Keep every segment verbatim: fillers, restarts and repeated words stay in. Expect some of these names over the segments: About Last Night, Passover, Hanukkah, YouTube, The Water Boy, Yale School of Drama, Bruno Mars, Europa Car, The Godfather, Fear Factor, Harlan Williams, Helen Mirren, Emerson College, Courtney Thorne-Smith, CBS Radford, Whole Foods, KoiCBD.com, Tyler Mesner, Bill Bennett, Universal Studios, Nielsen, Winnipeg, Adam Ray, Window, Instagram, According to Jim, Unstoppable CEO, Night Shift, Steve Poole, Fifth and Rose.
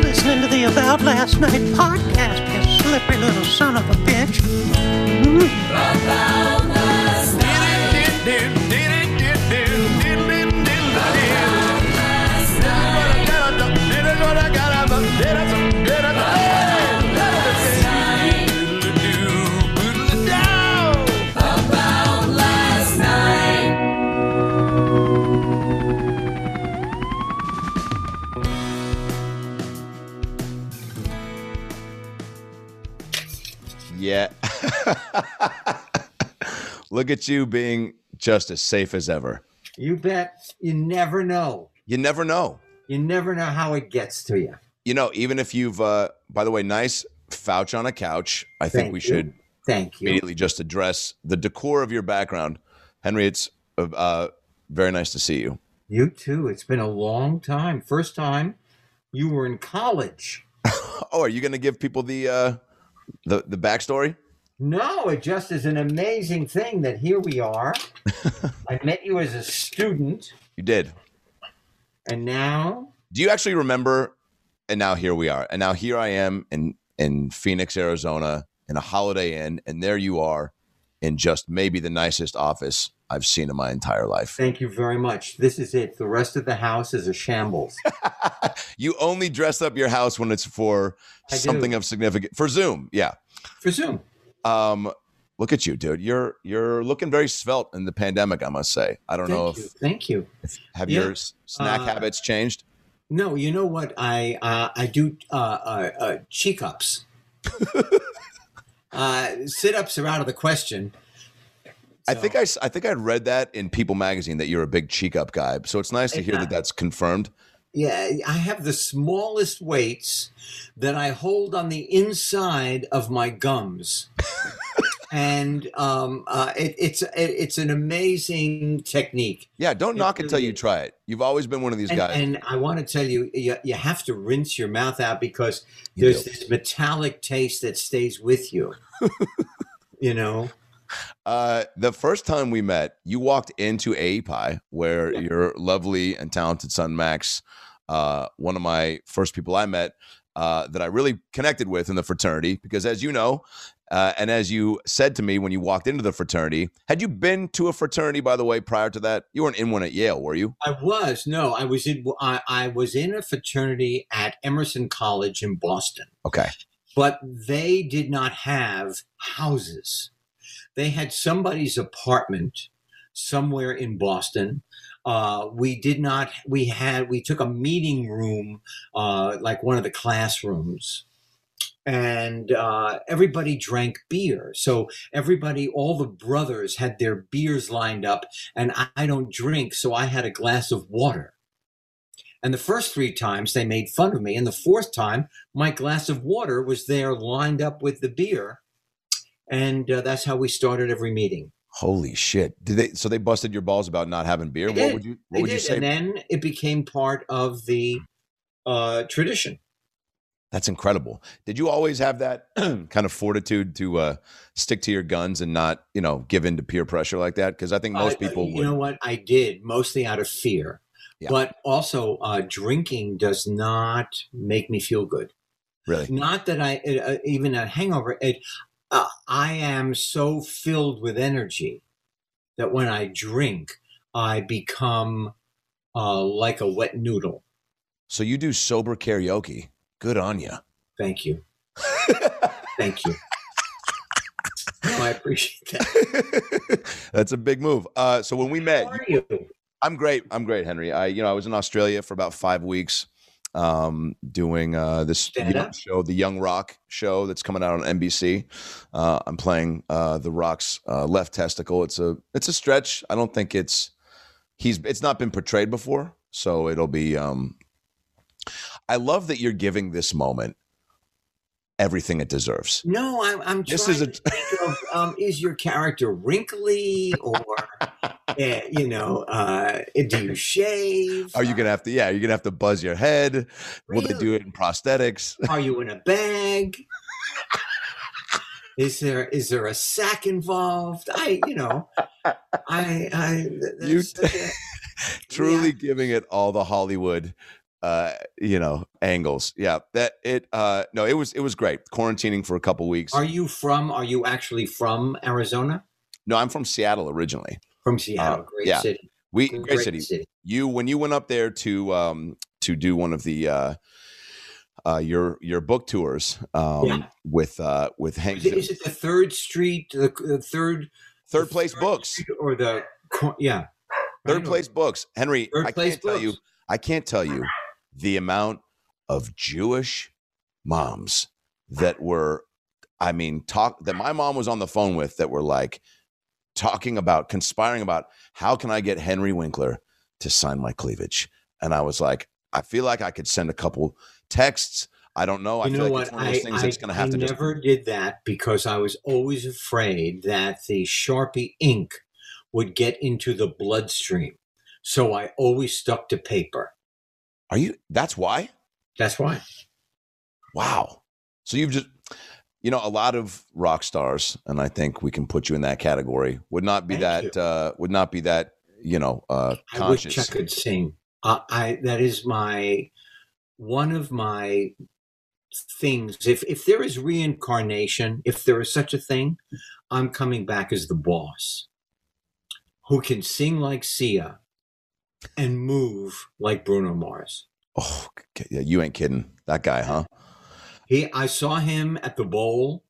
listening to the About Last Night podcast, you slippery little son of a bitch. Mm. About Last Yeah. Look at you being just as safe as ever. You bet. You never know. You never know. You never know how it gets to you. You know, even if you've, uh, by the way, nice Fouch on a couch. I Thank think we you. should Thank you. immediately just address the decor of your background. Henry, it's uh, very nice to see you. You too. It's been a long time. First time you were in college. Oh, are you going to give people the... Uh, The the backstory? No, it just is an amazing thing that here we are. I met you as a student. You did. And now? Do you actually remember? And now here we are. And now here I am in, in Phoenix, Arizona, in a Holiday Inn. And there you are in just maybe the nicest office I've seen in my entire life. Thank you very much. This is it. The rest of the house is a shambles. You only dress up your house when it's for I something do. of significance. For Zoom, yeah. For Zoom. Um, look at you, dude. You're you're looking very svelte in the pandemic, I must say. I don't Thank know if you. Thank you. If, have yeah. your snack uh, habits changed? No, you know what? I uh, I do uh, uh, uh, cheek ups. uh, sit ups are out of the question. So. I think I, I think I read that in People magazine that you're a big cheek up guy. So it's nice to hear that that's confirmed. Yeah, I have the smallest weights that I hold on the inside of my gums. And um, uh, it, it's it, it's an amazing technique. Yeah, don't knock it, it till you try it. You've always been one of these and, guys. And I want to tell you, you, you have to rinse your mouth out because you there's do. this metallic taste that stays with you, you know. Uh, the first time we met, you walked into A E P I where yeah. your lovely and talented son, Max, uh, one of my first people I met uh, that I really connected with in the fraternity, because as you know, uh, and as you said to me when you walked into the fraternity, had you been to a fraternity, by the way, prior to that? You weren't in one at Yale, were you? I was. No, I was in, I, I was in a fraternity at Emerson College in Boston. Okay. But they did not have houses. They had somebody's apartment somewhere in Boston. Uh, we did not, we had, we took a meeting room, uh, like one of the classrooms, and uh, everybody drank beer. So everybody, all the brothers had their beers lined up, and I, I don't drink. So I had a glass of water. And the first three times they made fun of me. And the fourth time, my glass of water was there lined up with the beer. And uh, that's how we started every meeting. Holy shit. Did they? So they busted your balls about not having beer? They did. What would you, what they would did. you say? And then it became part of the uh, tradition. That's incredible. Did you always have that kind of fortitude to uh, stick to your guns and not, you know, give in to peer pressure like that? Because I think most uh, people you would. You know what? I did, mostly out of fear. Yeah. But also uh, drinking does not make me feel good. Really? Not that I, uh, even a hangover, it Uh, I am so filled with energy that when I drink, I become uh, like a wet noodle. So you do sober karaoke. Good on you. Thank you. Thank you. No, I appreciate that. That's a big move. Uh, so when we met, how are you? I'm great. I'm great, Henry. I, you know, I was in Australia for about five weeks. Um, doing uh, this you know, show, the Young Rock show that's coming out on N B C. Uh, I'm playing uh, the Rock's uh, left testicle. It's a it's a stretch. I don't think it's he's it's not been portrayed before, so it'll be. Um, I love that you're giving this moment everything it deserves. No, I'm, I'm this trying is a... to think of, um, is your character wrinkly or, uh, you know, uh, do you shave? Are you going to have to, yeah, you're going to have to buzz your head. Really? Will they do it in prosthetics? Are you in a bag? Is there, is there a sack involved? I, you know, I, I, you okay. Truly yeah. Giving it all the Hollywood uh you know angles. Yeah, that it uh no it was it was great quarantining for a couple weeks. Are you from are you actually from Arizona? No, I'm from Seattle originally. From Seattle. Uh, great yeah. city. We great, great city. city. You when you went up there to um to do one of the uh uh your your book tours um yeah. with uh with Hank. Is it the third street the, the third third the place third books or the yeah. Third place books. Henry, third I place can't books. tell you I can't tell you the amount of Jewish moms that were, I mean, talk that my mom was on the phone with that were like talking about, conspiring about, how can I get Henry Winkler to sign my cleavage? And I was like, I feel like I could send a couple texts. I don't know. I you feel know like what? It's one of those things I, that's going to have I to just. I never did that because I was always afraid that the Sharpie ink would get into the bloodstream. So I always stuck to paper. Are you? That's why? That's why. Wow. So you've just, you know, a lot of rock stars, and I think we can put you in that category, would not be Thank that, uh, would not be that, you know, uh, conscious. I wish I could sing. Uh, I, that is my, one of my things. If, if there is reincarnation, if there is such a thing, I'm coming back as the boss who can sing like Sia and move like Bruno Mars. Oh, yeah, you ain't kidding. That guy, huh? He, I saw him at the bowl.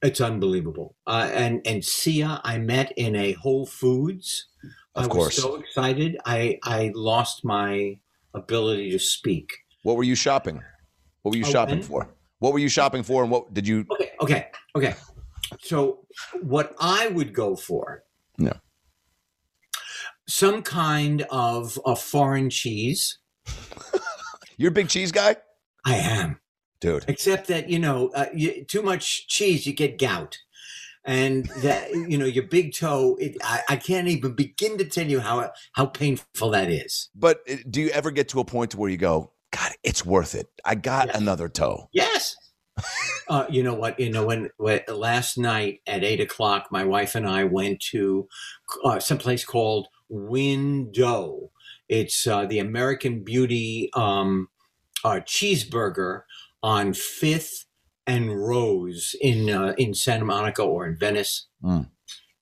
It's unbelievable. Uh, and, and Sia, I met in a Whole Foods. Of I course. I was so excited. I, I lost my ability to speak. What were you shopping? What were you oh, shopping and, for? What were you shopping for? And what did you? Okay. Okay. Okay. So what I would go for. No. Some kind of a foreign cheese. You're a big cheese guy? I am. Dude. Except that, you know, uh, you, too much cheese, you get gout. And, that you know, your big toe, it, I, I can't even begin to tell you how how painful that is. But do you ever get to a point where you go, God, it's worth it. I got yes. another toe. Yes. uh, you know what? You know, when, when last night at eight o'clock, my wife and I went to uh, someplace called Window. It's uh, the American Beauty um, uh, cheeseburger on Fifth and Rose in uh, in Santa Monica or in Venice mm.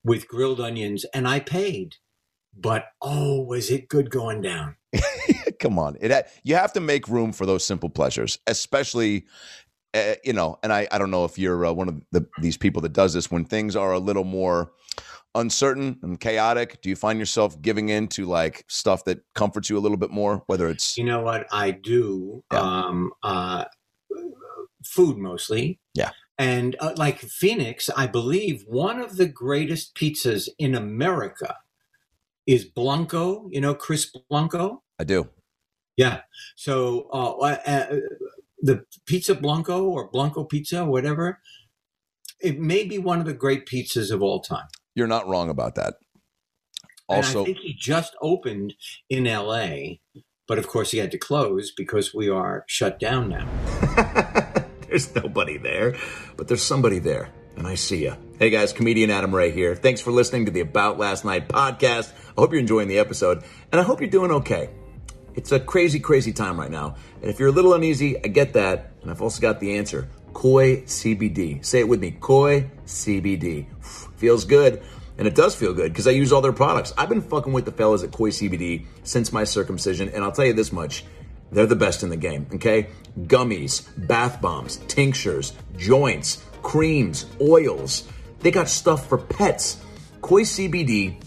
with grilled onions, and I paid. But oh, was it good going down? Come on, it ha you have to make room for those simple pleasures, especially. Uh, you know, and I, I don't know if you're uh, one of the, these people that does this when things are a little more uncertain and chaotic. Do you find yourself giving in to like stuff that comforts you a little bit more, whether it's, you know what I do, yeah. um, uh, food mostly. Yeah. And uh, like Phoenix, I believe one of the greatest pizzas in America is Blanco, you know, Chris Blanco. I do. Yeah. So, uh, uh the Pizza Blanco or Blanco Pizza, whatever, it may be one of the great pizzas of all time. You're not wrong about that. Also, and I think he just opened in L A, but of course he had to close because we are shut down now. There's nobody there, but there's somebody there, and I see you. Hey guys, comedian Adam Ray here. Thanks for listening to the About Last Night podcast. I hope you're enjoying the episode, and I hope you're doing okay. It's a crazy, crazy time right now. And if you're a little uneasy, I get that. And I've also got the answer. Koi C B D. Say it with me. Koi C B D. Feels good. And it does feel good because I use all their products. I've been fucking with the fellas at Koi C B D since my circumcision. And I'll tell you this much. They're the best in the game, okay? Gummies, bath bombs, tinctures, joints, creams, oils. They got stuff for pets. Koi C B D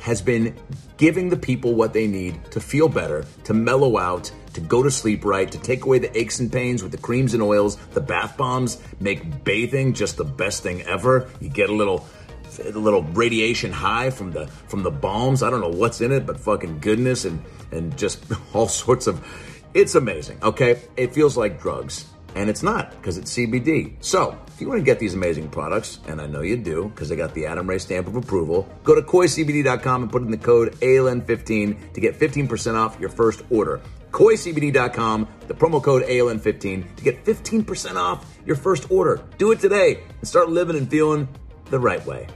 has been giving the people what they need to feel better, to mellow out, to go to sleep right, to take away the aches and pains with the creams and oils, the bath bombs, make bathing just the best thing ever. You get a little a little radiation high from the from the balms. I don't know what's in it, but fucking goodness and, and just all sorts of, it's amazing, okay? It feels like drugs. and it's not, because it's C B D. So if you want to get these amazing products, and I know you do, because they got the Adam Ray stamp of approval, go to Koi C B D dot com and put in the code A L N fifteen to get fifteen percent off your first order. Koi C B D dot com, the promo code A L N fifteen to get fifteen percent off your first order. Do it today and start living and feeling the right way.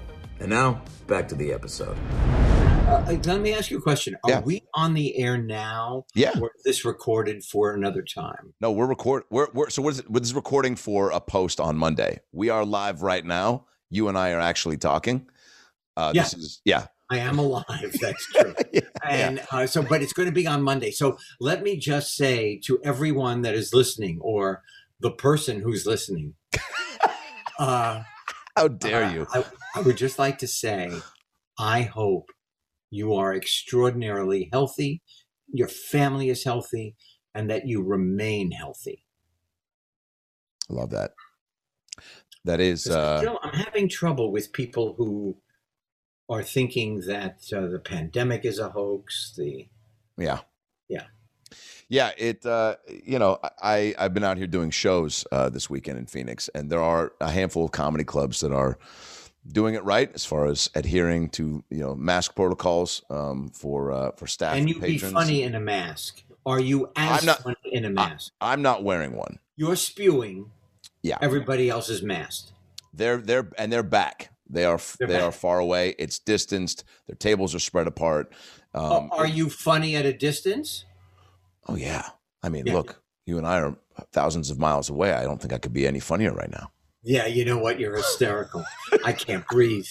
And now, back to the episode. Uh, let me ask you a question. Are yeah. we on the air now? Yeah. Or is this recorded for another time? No, we're record. We're, we're so we're, we're this recording for a post on Monday. We are live right now. You and I are actually talking. Uh, yeah. This is, yeah. I am alive. That's true. yeah, and yeah. Uh, so, but it's going to be on Monday. So let me just say to everyone that is listening, or the person who's listening, uh, how dare uh, you? I, I would just like to say, I hope you are extraordinarily healthy, your family is healthy, and that you remain healthy. I love that. That is... Uh... Still, I'm having trouble with people who are thinking that uh, the pandemic is a hoax. The Yeah. Yeah. Yeah, it, uh, you know, I, I've been out here doing shows uh, this weekend in Phoenix, and there are a handful of comedy clubs that are doing it right as far as adhering to, you know, mask protocols um, for uh, for staff and patrons. Can you be funny in a mask? Are you as I'm not, funny in a mask? I, I'm not wearing one. You're spewing. Yeah. Everybody else is masked. They're they're and they're back. They are they're they back. are far away. It's distanced. Their tables are spread apart. Um, are you funny at a distance? Oh yeah. I mean, yeah. Look, you and I are thousands of miles away. I don't think I could be any funnier right now. Yeah, you know what? You're hysterical. I can't breathe.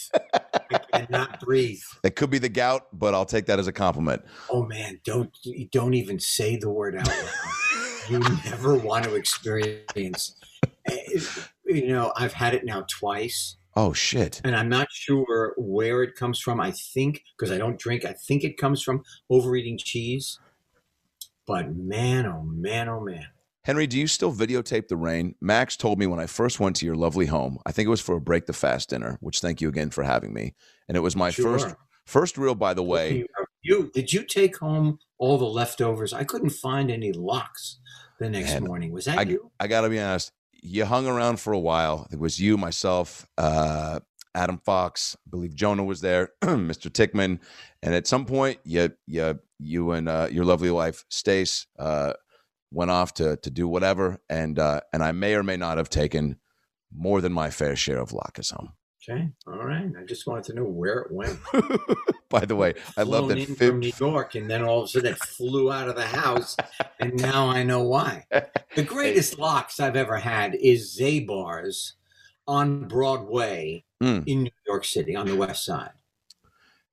I cannot breathe. It could be the gout, but I'll take that as a compliment. Oh man, don't don't even say the word out loud. You never want to experience. You know, I've had it now twice. Oh shit! And I'm not sure where it comes from. I think because I don't drink, I think it comes from overeating cheese. But man, oh man, oh man. Henry, do you still videotape the rain? Max told me when I first went to your lovely home, I think it was for a break the fast dinner, which thank you again for having me. And it was my sure. first first reel, by the way. You Did you take home all the leftovers? I couldn't find any lox the next Man, morning. Was that I, you? I got to be honest. You hung around for a while. It was you, myself, uh, Adam Fox, I believe Jonah was there, Mister Tickman. And at some point, you, you, you and uh, your lovely wife, Stace, uh, went off to to do whatever, and uh, and I may or may not have taken more than my fair share of latkes home. Okay, all right. I just wanted to know where it went. By the way, I love that. Flown in from New York, and then all of a sudden it flew out of the house, and now I know why. The greatest latkes I've ever had is Zabar's on Broadway mm. in New York City on the West Side.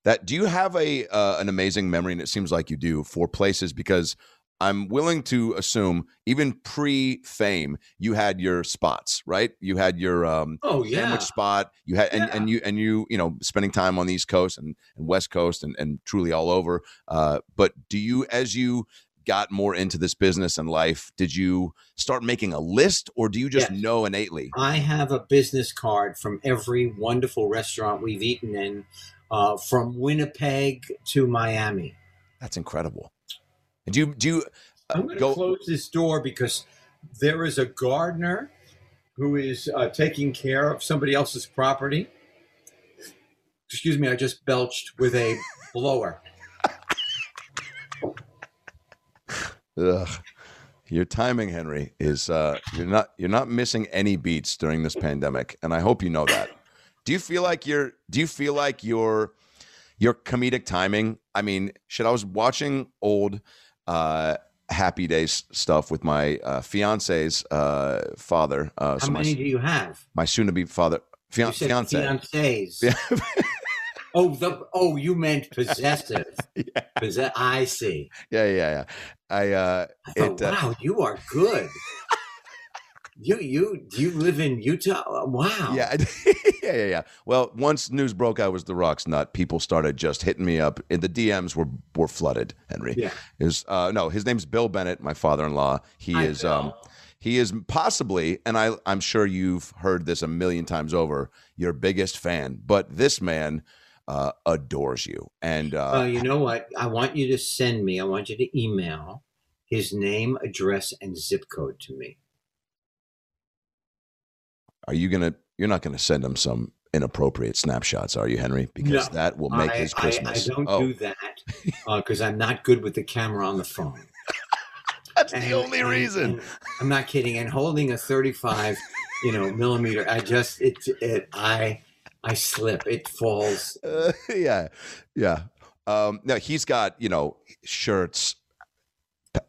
That do you have a uh, an amazing memory, and it seems like you do for places because. I'm willing to assume, even pre-fame, you had your spots, right? You had your um, oh, yeah. sandwich spot. You had, yeah. and, and you, and you, you know, spending time on the East Coast and, and West Coast and, and truly all over. Uh, but do you, as you got more into this business and life, did you start making a list, or do you just yes. know innately? I have a business card from every wonderful restaurant we've eaten in, uh, from Winnipeg to Miami. That's incredible. Do you, do you, uh, I'm going to close this door because there is a gardener who is uh, taking care of somebody else's property. Excuse me, I just belched with a blower. Ugh. Your timing, Henry, is uh, you're not you're not missing any beats during this pandemic, and I hope you know that. Do you feel like you're? Do you feel like your your comedic timing? I mean, shit, I was watching old. Uh, Happy Days stuff with my uh, fiance's uh, father. Uh, How so many my, do you have? My soon-to-be father, fian- fiance. Fiance's. oh, the, oh, you meant possessive. yeah. Possess- I see. Yeah, yeah, yeah. I. Uh, I thought, it, uh, wow, you are good. You you you live in Utah? Wow. Yeah, yeah, yeah, yeah. Well, once news broke I was the Rock's nut, people started just hitting me up, and the D Ms were were flooded. Henry, yeah, is uh, no, his name's Bill Bennett, my father-in-law. He I is know. um, he is possibly, and I I'm sure you've heard this a million times over, your biggest fan. But this man uh, adores you, and uh, uh, you know what? I want you to send me. I want you to email his name, address, and zip code to me. Are you gonna? You're not gonna send him some inappropriate snapshots, are you, Henry? Because no, that will make I, his Christmas. I, I don't oh. do that because uh, I'm not good with the camera on the phone. That's and, the only and, reason. And, and, I'm not kidding. And holding a thirty-five, you know, millimeter, I just it it I I slip. It falls. Uh, yeah, yeah. Um, no, he's got, you know, shirts,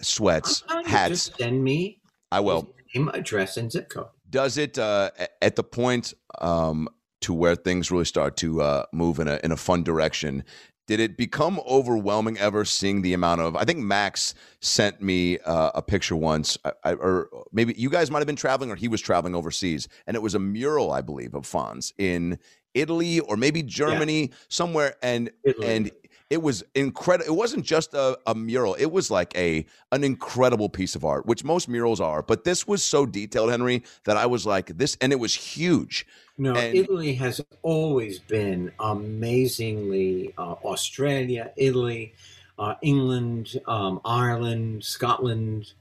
sweats, hats. Just send me. I will. His name, address, and zip code. Does it uh, at the point um, to where things really start to uh, move in a in a fun direction? Did it become overwhelming ever seeing the amount of? I think Max sent me uh, a picture once, I, I, or maybe you guys might have been traveling, or he was traveling overseas, and it was a mural, I believe, of Fonz in Italy or maybe Germany, yeah. somewhere, and Italy. and. It was incredible. It wasn't just a, a mural. It was like a an incredible piece of art, which most murals are. But this was so detailed, Henry, that I was like this. And it was huge. No, and Italy has always been amazingly uh, Australia, Italy, uh, England, um, Ireland, Scotland.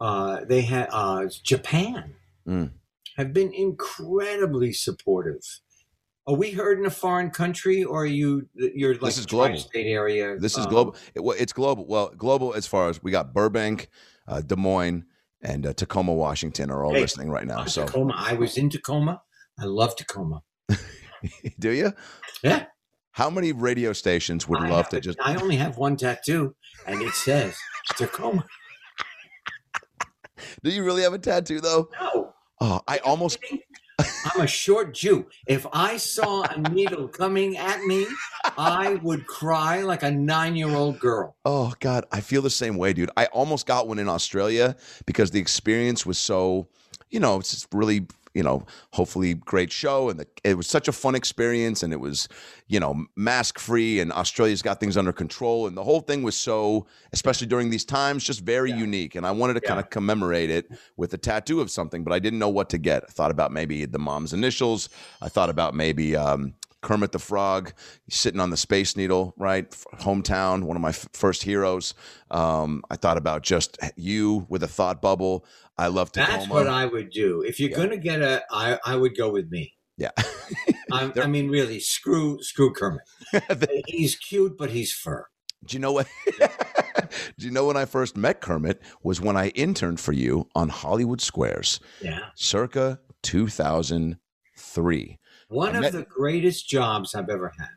Uh, they had uh, Japan mm. have been incredibly supportive. Are we heard in a foreign country, or are you you're like tri-state area? This um, is global. It, well, it's global. Well, global as far as we got Burbank, uh, Des Moines, and uh, Tacoma, Washington are all hey, listening right now. Uh, so Tacoma. I was in Tacoma. I love Tacoma. Do you? Yeah. How many radio stations would I love to a, just? I only have one tattoo, and it says Tacoma. Do you really have a tattoo though? No. Oh, I almost. I'm a short Jew. If I saw a needle coming at me, I would cry like a nine-year-old girl. Oh, God. I feel the same way, dude. I almost got one in Australia because the experience was so, you know, it's just really, you know, hopefully great show. And the, it was such a fun experience. And it was, you know, mask-free. And Australia's got things under control. And the whole thing was so, especially during these times, just very yeah. unique. And I wanted to yeah. kind of commemorate it with a tattoo of something, but I didn't know what to get. I thought about maybe the mom's initials. I thought about maybe um, Kermit the Frog sitting on the Space Needle, right? Hometown, one of my f- first heroes. Um, I thought about just you with a thought bubble. I love Tacoma. That's what I would do. If you're yeah. going to get a, I, I would go with me. Yeah. I, I mean, really, screw screw Kermit. He's cute, but he's fur. Do you know what? Do you know when I first met Kermit was when I interned for you on Hollywood Squares. Yeah. Circa two thousand three. One I of met- the greatest jobs I've ever had.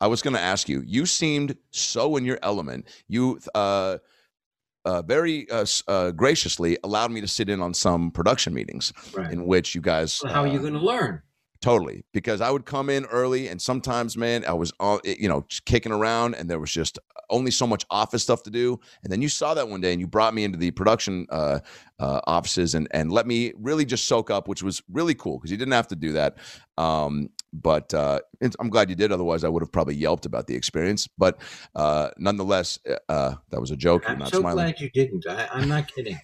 I was going to ask you, you seemed so in your element. You, uh, Uh, very uh, uh, graciously allowed me to sit in on some production meetings right. in which you guys. Well, how uh, are you going to learn? Totally. Because I would come in early and sometimes, man, I was, all, you know, kicking around and there was just only so much office stuff to do. And then you saw that one day and you brought me into the production uh, uh, offices and, and let me really just soak up, which was really cool because you didn't have to do that. Um, but uh, I'm glad you did. Otherwise, I would have probably yelped about the experience. But uh, nonetheless, uh, that was a joke. I'm, I'm not so smiling. Glad you didn't. I, I'm not kidding.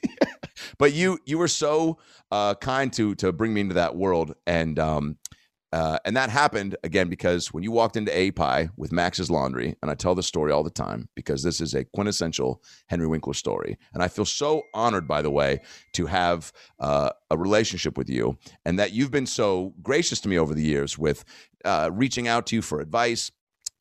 But you you were so uh, kind to to bring me into that world. And um, uh, and that happened, again, because when you walked into A E P I with Max's Laundry, and I tell this story all the time because this is a quintessential Henry Winkler story. And I feel so honored, by the way, to have uh, a relationship with you and that you've been so gracious to me over the years with uh, reaching out to you for advice.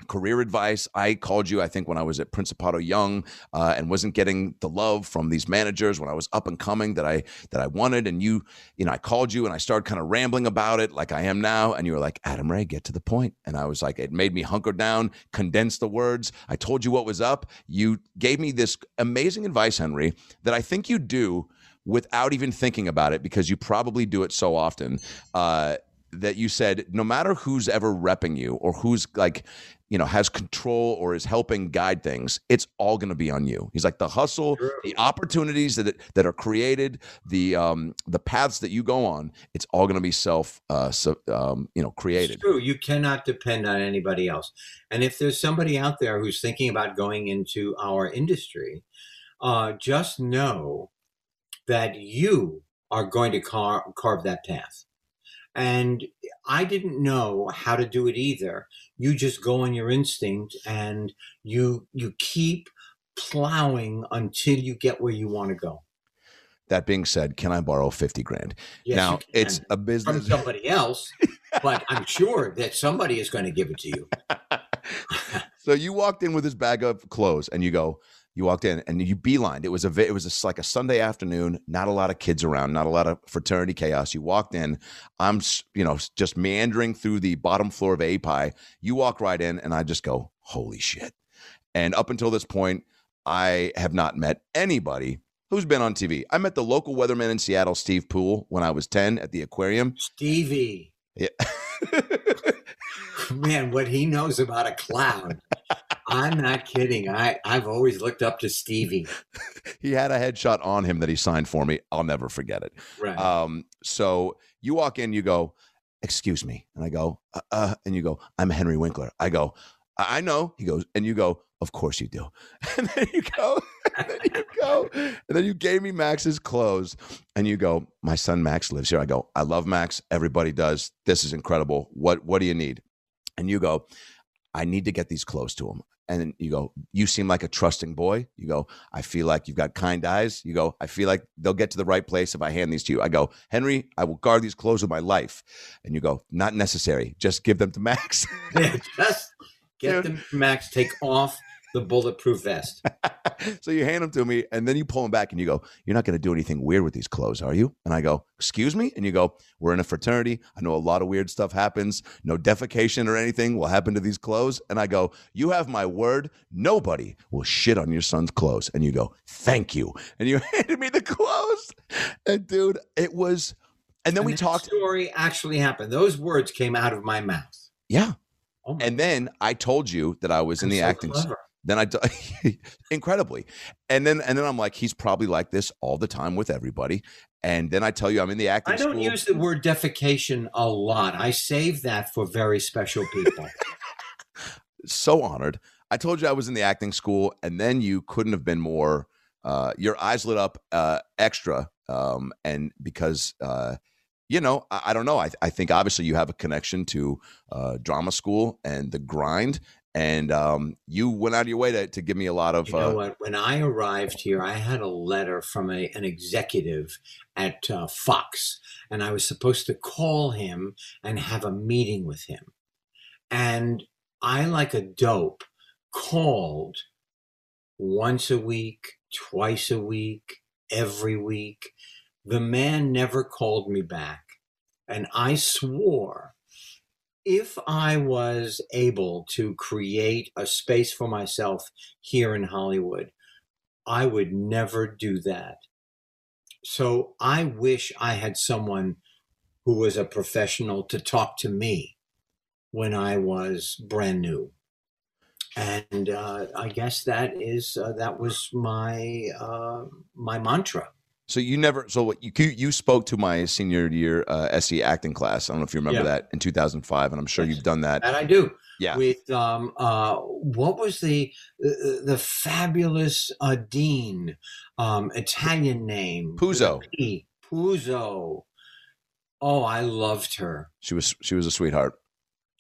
Career advice. I called you, I think, when I was at Principato Young uh, and wasn't getting the love from these managers when I was up and coming that I that I wanted. And you, you know, I called you and I started kind of rambling about it like I am now. And you were like, Adam Ray, get to the point. And I was like, it made me hunker down, condense the words. I told you what was up. You gave me this amazing advice, Henry, that I think you do without even thinking about it because you probably do it so often. Uh, that you said, no matter who's ever repping you or who's like, you know, has control or is helping guide things, it's all going to be on you. He's like the hustle, True. The opportunities that that are created, the um, the paths that you go on, it's all going to be self, uh, so, um, you know, created. It's true. You cannot depend on anybody else. And if there's somebody out there who's thinking about going into our industry, uh, just know that you are going to car- carve that path. And I didn't know how to do it either. You just go on your instinct and you you keep plowing until you get where you want to go. That being said, can I borrow fifty grand? Yes, now, it's a business. From somebody else, but I'm sure that somebody is going to give it to you. So you walked in with this bag of clothes and you go, you walked in and you beelined. It was a, it was a, like a Sunday afternoon, not a lot of kids around, not a lot of fraternity chaos. You walked in, I'm, you know, just meandering through the bottom floor of A E P I. You walk right in and I just go, holy shit. And up until this point, I have not met anybody who's been on T V. I met the local weatherman in Seattle, Steve Poole, when I was ten at the aquarium. Stevie. Yeah. Man, what he knows about a clown. I'm not kidding. I, I've always looked up to Stevie. He had a headshot on him that he signed for me. I'll never forget it. Right. Um, so you walk in, you go, excuse me. And I go, uh, uh, and you go, I'm Henry Winkler. I go, I, I know. He goes, and you go, of course you do. And then you go, and then you go, and then you gave me Max's clothes and you go, my son Max lives here. I go, I love Max. Everybody does. This is incredible. What, what do you need? And you go, I need to get these clothes to him. And then you go, you seem like a trusting boy. You go, I feel like you've got kind eyes. You go, I feel like they'll get to the right place if I hand these to you. I go, Henry, I will guard these clothes with my life. And you go, not necessary. Just give them to Max. Just get them to Max. Take off the bulletproof vest. So you hand them to me and then you pull them back and you go, you're not going to do anything weird with these clothes, are you? And I go, excuse me? And you go, we're in a fraternity. I know a lot of weird stuff happens. No defecation or anything will happen to these clothes. And I go, you have my word. Nobody will shit on your son's clothes. And you go, thank you. And you handed me the clothes. And dude, it was, and then and we talked. The story actually happened. Those words came out of my mouth. Yeah. Oh my and God. Then I told you that I was I'm in the so acting. Clever. Then I, incredibly. And then, and then I'm like, he's probably like this all the time with everybody. And then I tell you, I'm in the acting school. I don't school. use the word defecation a lot. I save that for very special people. So honored. I told you I was in the acting school and then you couldn't have been more, uh, your eyes lit up, uh, extra. Um, and because, uh, you know, I, I don't know. I, I think obviously you have a connection to, uh, drama school and the grind. And um, you went out of your way to, to give me a lot of. You know uh, what? When I arrived here, I had a letter from a, an executive at uh, Fox, and I was supposed to call him and have a meeting with him. And I, like a dope, called once a week, twice a week, every week. The man never called me back, and I swore. If I was able to create a space for myself here in Hollywood, I would never do that. So I wish I had someone who was a professional to talk to me when I was brand new. And uh, I guess that is uh, that was my uh, my mantra. So you never, so what you, you spoke to my senior year uh, S E acting class. I don't know if you remember yeah. that in two thousand five, and I'm sure yes. you've done that. And I do. Yeah. With, um, uh, what was the, the, the fabulous uh, Dean, um, Italian name. Puzo. Puzo. Oh, I loved her. She was, she was a sweetheart.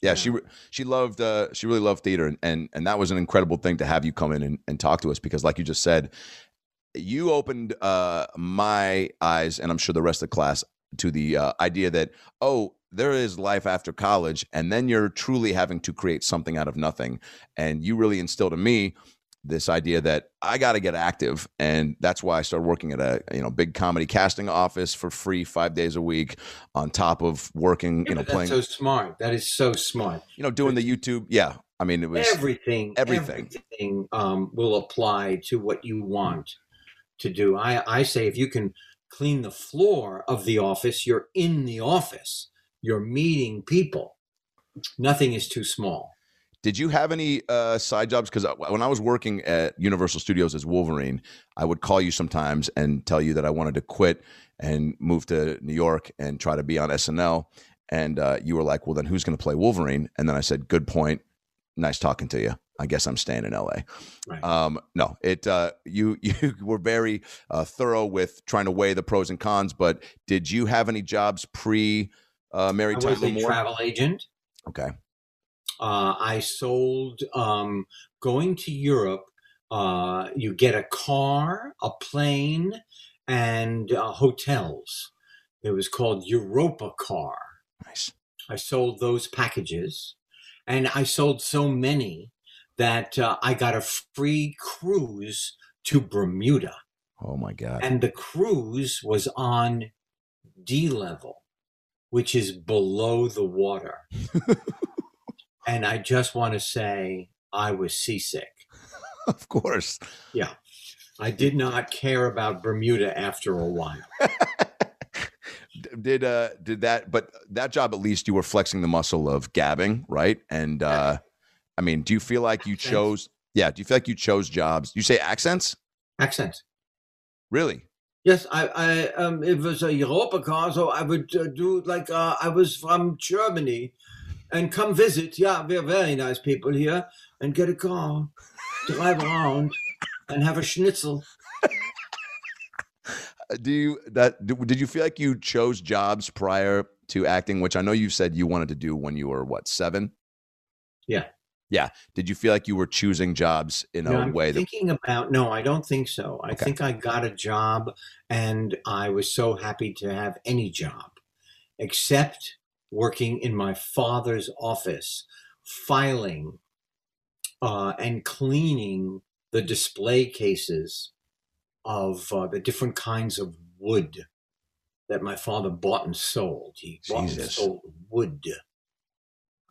Yeah, she she loved uh, she really loved theater. And, and, and that was an incredible thing to have you come in and, and talk to us, because like you just said, you opened uh, my eyes, and I'm sure the rest of the class, to the uh, idea that, oh, there is life after college, and then you're truly having to create something out of nothing. And you really instilled in me this idea that I got to get active, and that's why I started working at a you know big comedy casting office for free five days a week, on top of working, yeah, you know, that's playing. So smart. That is so smart. You know, doing the YouTube, yeah. I mean, it was everything. Everything, everything um, will apply to what you want to do. I, I say, if you can clean the floor of the office, you're in the office, you're meeting people. Nothing is too small. Did you have any uh, side jobs? Because when I was working at Universal Studios as Wolverine, I would call you sometimes and tell you that I wanted to quit and move to New York and try to be on S N L. And uh, you were like, well, then who's going to play Wolverine? And then I said, good point. Nice talking to you. I guess I'm staying in L A. Right. Um, no, it uh, you you were very uh, thorough with trying to weigh the pros and cons. But did you have any jobs pre uh, Mary Tyler Moore? I was a travel agent. Okay. Uh, I sold um, going to Europe. Uh, you get a car, a plane, and uh, hotels. It was called Europa Car. Nice. I sold those packages, and I sold so many that uh, I got a free cruise to Bermuda. Oh, my God. And the cruise was on D level, which is below the water. And I just want to say I was seasick. Of course. Yeah. I did not care about Bermuda after a while. Did uh did that, but that job, at least you were flexing the muscle of gabbing, right? And uh I mean, do you feel like you accents. chose yeah, do you feel like you chose jobs? You say accents? Accents. Really? Yes, I, I um it was a Europa car, so I would uh, do like uh, I was from Germany and come visit. Yeah, we're very nice people here, and get a car, drive around and have a schnitzel. Do you that did you feel like you chose jobs prior to acting, which I know you said you wanted to do when you were what, seven? Yeah. Yeah. Did you feel like you were choosing jobs in no, a I'm way thinking that about no, I don't think so. I okay. think I got a job and I was so happy to have any job except working in my father's office, filing uh and cleaning the display cases of uh, the different kinds of wood that my father bought and sold. He Jesus. bought and sold wood.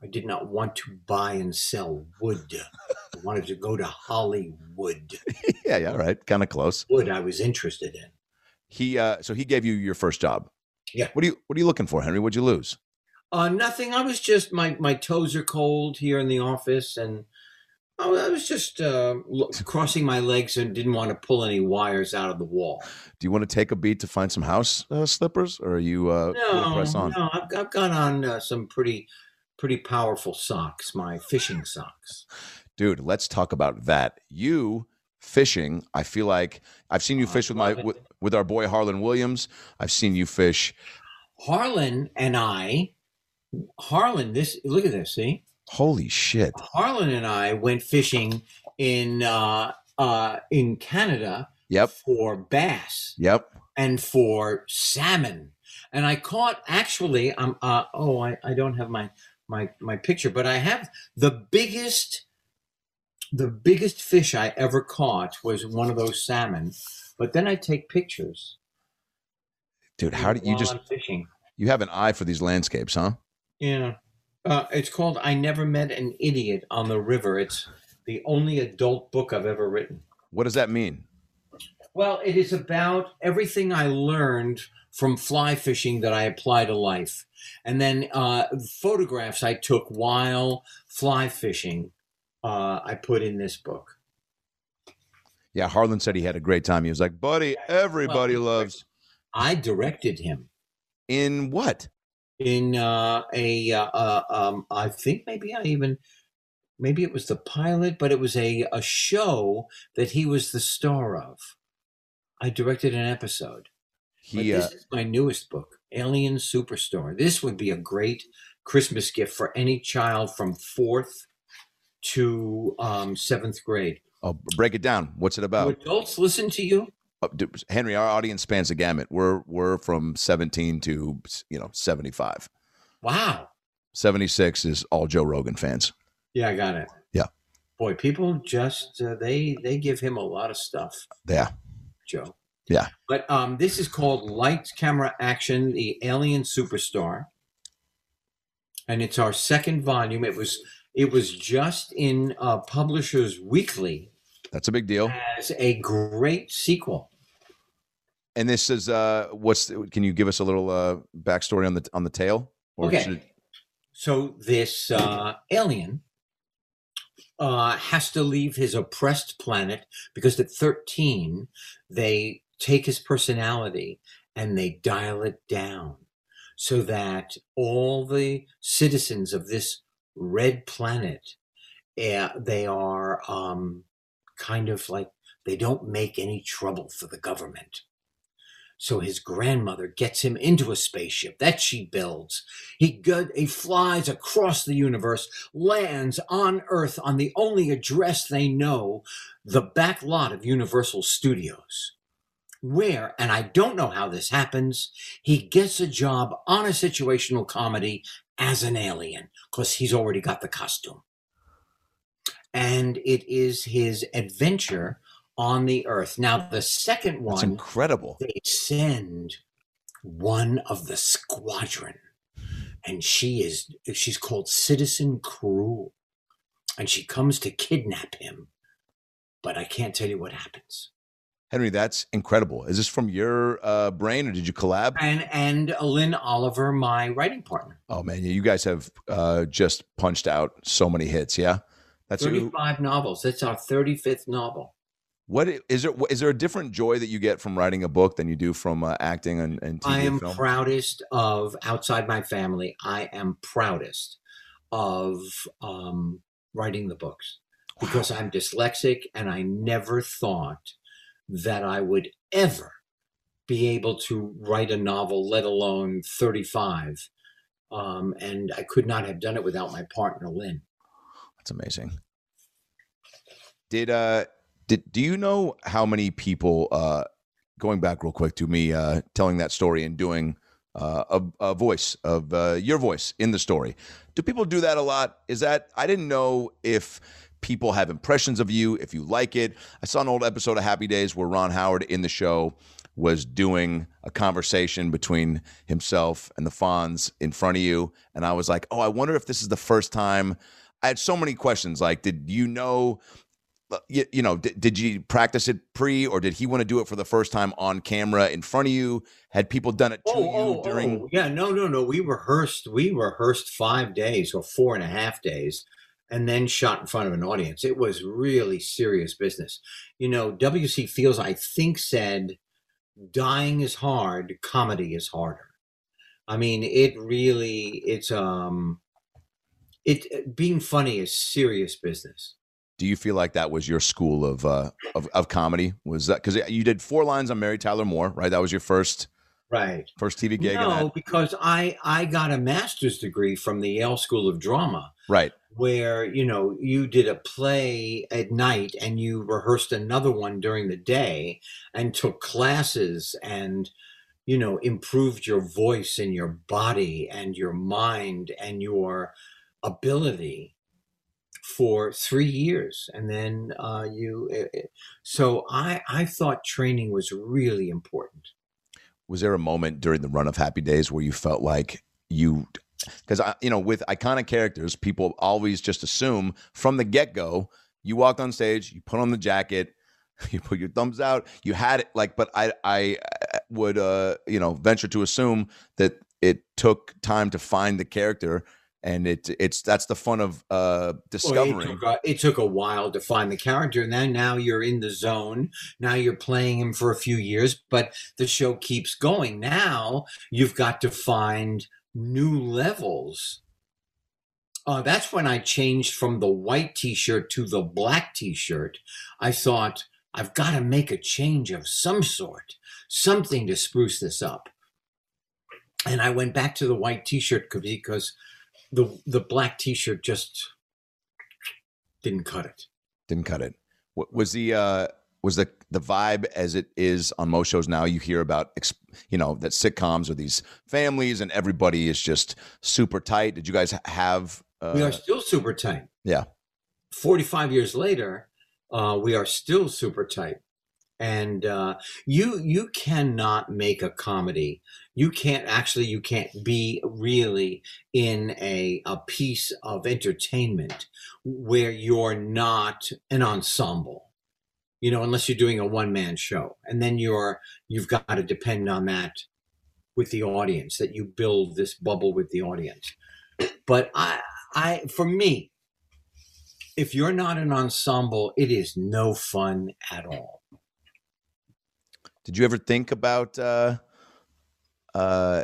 I did not want to buy and sell wood. I wanted to go to Hollywood. Yeah, yeah, right. Kind of close. Wood I was interested in. He uh, so he gave you your first job. Yeah. What are you what are you looking for, Henry? What'd you lose? Uh, nothing. I was just my my toes are cold here in the office, and I was just uh, crossing my legs and didn't want to pull any wires out of the wall. Do you want to take a beat to find some house uh, slippers, or are you uh, no, press on? No, I've, I've got on uh, some pretty, pretty powerful socks, my fishing socks. Dude, let's talk about that. You fishing? I feel like I've seen you fish with my with, with our boy Harlan Williams. I've seen you fish. Harlan and I, Harlan. This look at this. See. Holy shit. Harlan and I went fishing in uh, uh, in Canada yep. for bass yep. and for salmon. And I caught actually, um, uh, oh, I, I don't have my, my, my picture, but I have the biggest, the biggest fish I ever caught was one of those salmon. But then I take pictures. Dude, how do you just, fishing. You have an eye for these landscapes, huh? Yeah. Uh, it's called I Never Met an Idiot on the River. It's the only adult book I've ever written. What does that mean? Well, it is about everything I learned from fly fishing that I apply to life. And then uh, photographs I took while fly fishing, uh, I put in this book. Yeah, Harlan said he had a great time. He was like, buddy, everybody well, loves. I directed him. In what? In uh, a, uh, uh, um, I think maybe I even, maybe it was the pilot, but it was a, a show that he was the star of. I directed an episode. He, but this uh, is my newest book, Alien Superstar. This would be a great Christmas gift for any child from fourth to um, seventh grade. Oh, break it down. What's it about? Do adults listen to you? Henry, our audience spans the gamut. We're we're from seventeen to, you know, seventy-five. Wow. seventy-six is all Joe Rogan fans. Yeah, I got it. Yeah. Boy, people just uh, they they give him a lot of stuff. Yeah. Joe. Yeah. But um, this is called Lights, Camera, Action: The Alien Superstar, and it's our second volume. It was it was just in uh, Publishers Weekly. That's a big deal. As a great sequel. And this is uh, what's? Can you give us a little uh, backstory on the on the tale? Or okay. Should... So this uh, alien uh, has to leave his oppressed planet because at thirteen they take his personality and they dial it down so that all the citizens of this red planet uh, they are um, kind of like they don't make any trouble for the government. So his grandmother gets him into a spaceship that she builds. He, go, he flies across the universe, lands on Earth on the only address they know, the back lot of Universal Studios. where, and I don't know how this happens, he gets a job on a situational comedy as an alien, because he's already got the costume. And it is his adventure on the Earth. Now, the second one, that's incredible. They send one of the squadron, and she is she's called Citizen Cruel, and she comes to kidnap him, but I can't tell you what happens. Henry, that's incredible. Is this from your uh, brain, or did you collab? And and Lynn Oliver, my writing partner. Oh man, yeah, you guys have uh, just punched out so many hits. Yeah, that's thirty-five who... novels. That's our thirty-fifth novel. What is there? Is there a different joy that you get from writing a book than you do from uh, acting and, and T V? I am film? proudest of outside my family. I am proudest of um, writing the books because wow. I'm dyslexic, and I never thought that I would ever be able to write a novel, let alone thirty-five. Um, and I could not have done it without my partner, Lynn. That's amazing. Did uh. Did, do you know how many people, uh, going back real quick to me uh, telling that story and doing uh, a, a voice of uh, your voice in the story? Do people do that a lot? Is that, I didn't know if people have impressions of you, if you like it. I saw an old episode of Happy Days where Ron Howard in the show was doing a conversation between himself and the Fonz in front of you. And I was like, oh, I wonder if this is the first time. I had so many questions. Like, did you know... You, you know, did, did you practice it pre, or did he want to do it for the first time on camera in front of you? Had people done it to oh, you oh, during? Oh, yeah, no, no, no. We rehearsed. We rehearsed five days or four and a half days, and then shot in front of an audience. It was really serious business. You know, W C Fields, I think, said, "Dying is hard. Comedy is harder." I mean, it really. It's um, it being funny is serious business. Do you feel like that was your school of uh, of, of comedy? Was that because you did four lines on Mary Tyler Moore, right? That was your first, right? First T V gig. No, because I I got a master's degree from the Yale School of Drama, right? Where you know you did a play at night and you rehearsed another one during the day and took classes and you know improved your voice and your body and your mind and your ability for three years. And then uh, you, it, it, so I, I thought training was really important. Was there a moment during the run of Happy Days where you felt like you, because I, you know, with iconic characters, people always just assume from the get-go, you walked on stage, you put on the jacket, you put your thumbs out, you had it like, but I, I would, uh, you know, venture to assume that it took time to find the character. And it, it's that's the fun of uh, discovering. Well, it, took a, it took a while to find the character. And then now you're in the zone. Now you're playing him for a few years, but the show keeps going. Now you've got to find new levels. Uh, that's when I changed from the white T-shirt to the black T-shirt. I thought, I've got to make a change of some sort, something to spruce this up. And I went back to the white T-shirt because... The the black T-shirt just didn't cut it. Didn't cut it. What was the uh, was the the vibe as it is on most shows now? You hear about you know that sitcoms are these families and everybody is just super tight. Did you guys have? Uh, we are still super tight. Yeah, forty-five years later, uh, we are still super tight. And uh, you you cannot make a comedy. You can't actually, you can't be really in a, a piece of entertainment where you're not an ensemble, you know, unless you're doing a one-man show. And then you're, you've got to depend on that with the audience, that you build this bubble with the audience. But I, I, for me, if you're not an ensemble, it is no fun at all. Did you ever think about... Uh... Uh,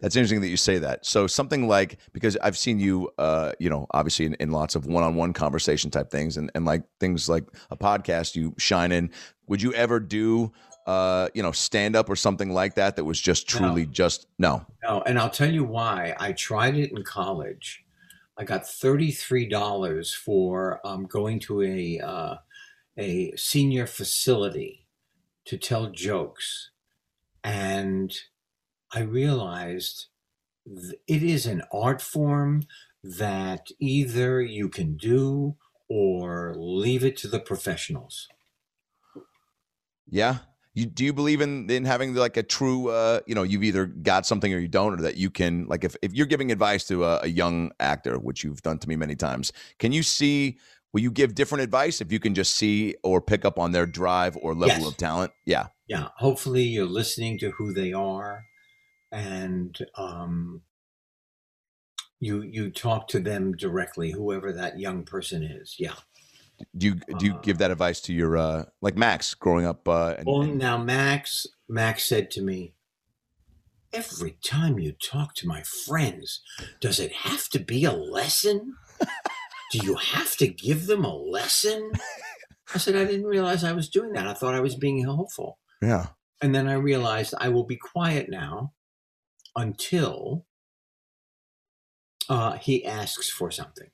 that's interesting that you say that. So something like, because I've seen you, uh, you know, obviously in, in lots of one-on-one conversation type things and, and like things like a podcast you shine in. Would you ever do, uh, you know, stand up or something like that? That was just truly no. just no, no. And I'll tell you why. I tried it in college. I got thirty-three dollars for, um, going to a, uh, a senior facility to tell jokes. And I realized it is an art form that either you can do or leave it to the professionals. Yeah. You, do you believe in, in having like a true, uh, you know, you've either got something or you don't, or that you can, like if, if you're giving advice to a, a young actor, which you've done to me many times, can you see, will you give different advice if you can just see or pick up on their drive or level yes. of talent? Yeah. Yeah. Hopefully you're listening to who they are and um, you, you talk to them directly, whoever that young person is. Yeah. Do you do you uh, give that advice to your uh, like Max growing up? Uh, and, well, and- now Max Max said to me, "Every time you talk to my friends, does it have to be a lesson? Do you have to give them a lesson?" I said, "I didn't realize I was doing that. I thought I was being helpful." Yeah. And then I realized I will be quiet now until uh, he asks for something.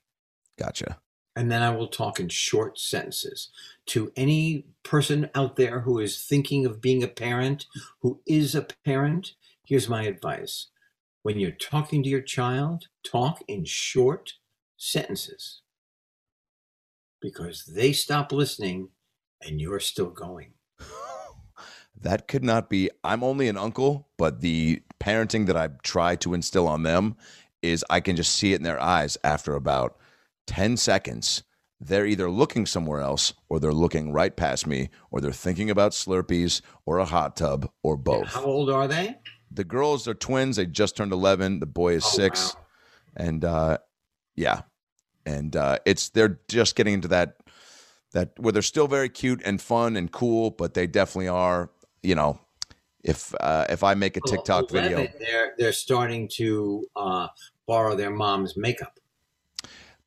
Gotcha. And then I will talk in short sentences to any person out there who is thinking of being a parent, who is a parent. Here's my advice. When you're talking to your child, talk in short sentences because they stop listening and you're still going. That could not be, I'm only an uncle, but the parenting that I try to instill on them is I can just see it in their eyes after about ten seconds, they're either looking somewhere else or they're looking right past me or they're thinking about Slurpees or a hot tub or both. How old are they? The girls are twins. They just turned eleven. The boy is oh, six. Wow. And uh, yeah. And uh, it's they're just getting into that that where they're still very cute and fun and cool, but they definitely are, you know, if uh, if I make a TikTok well, eleven, video. They're, they're starting to uh, borrow their mom's makeup.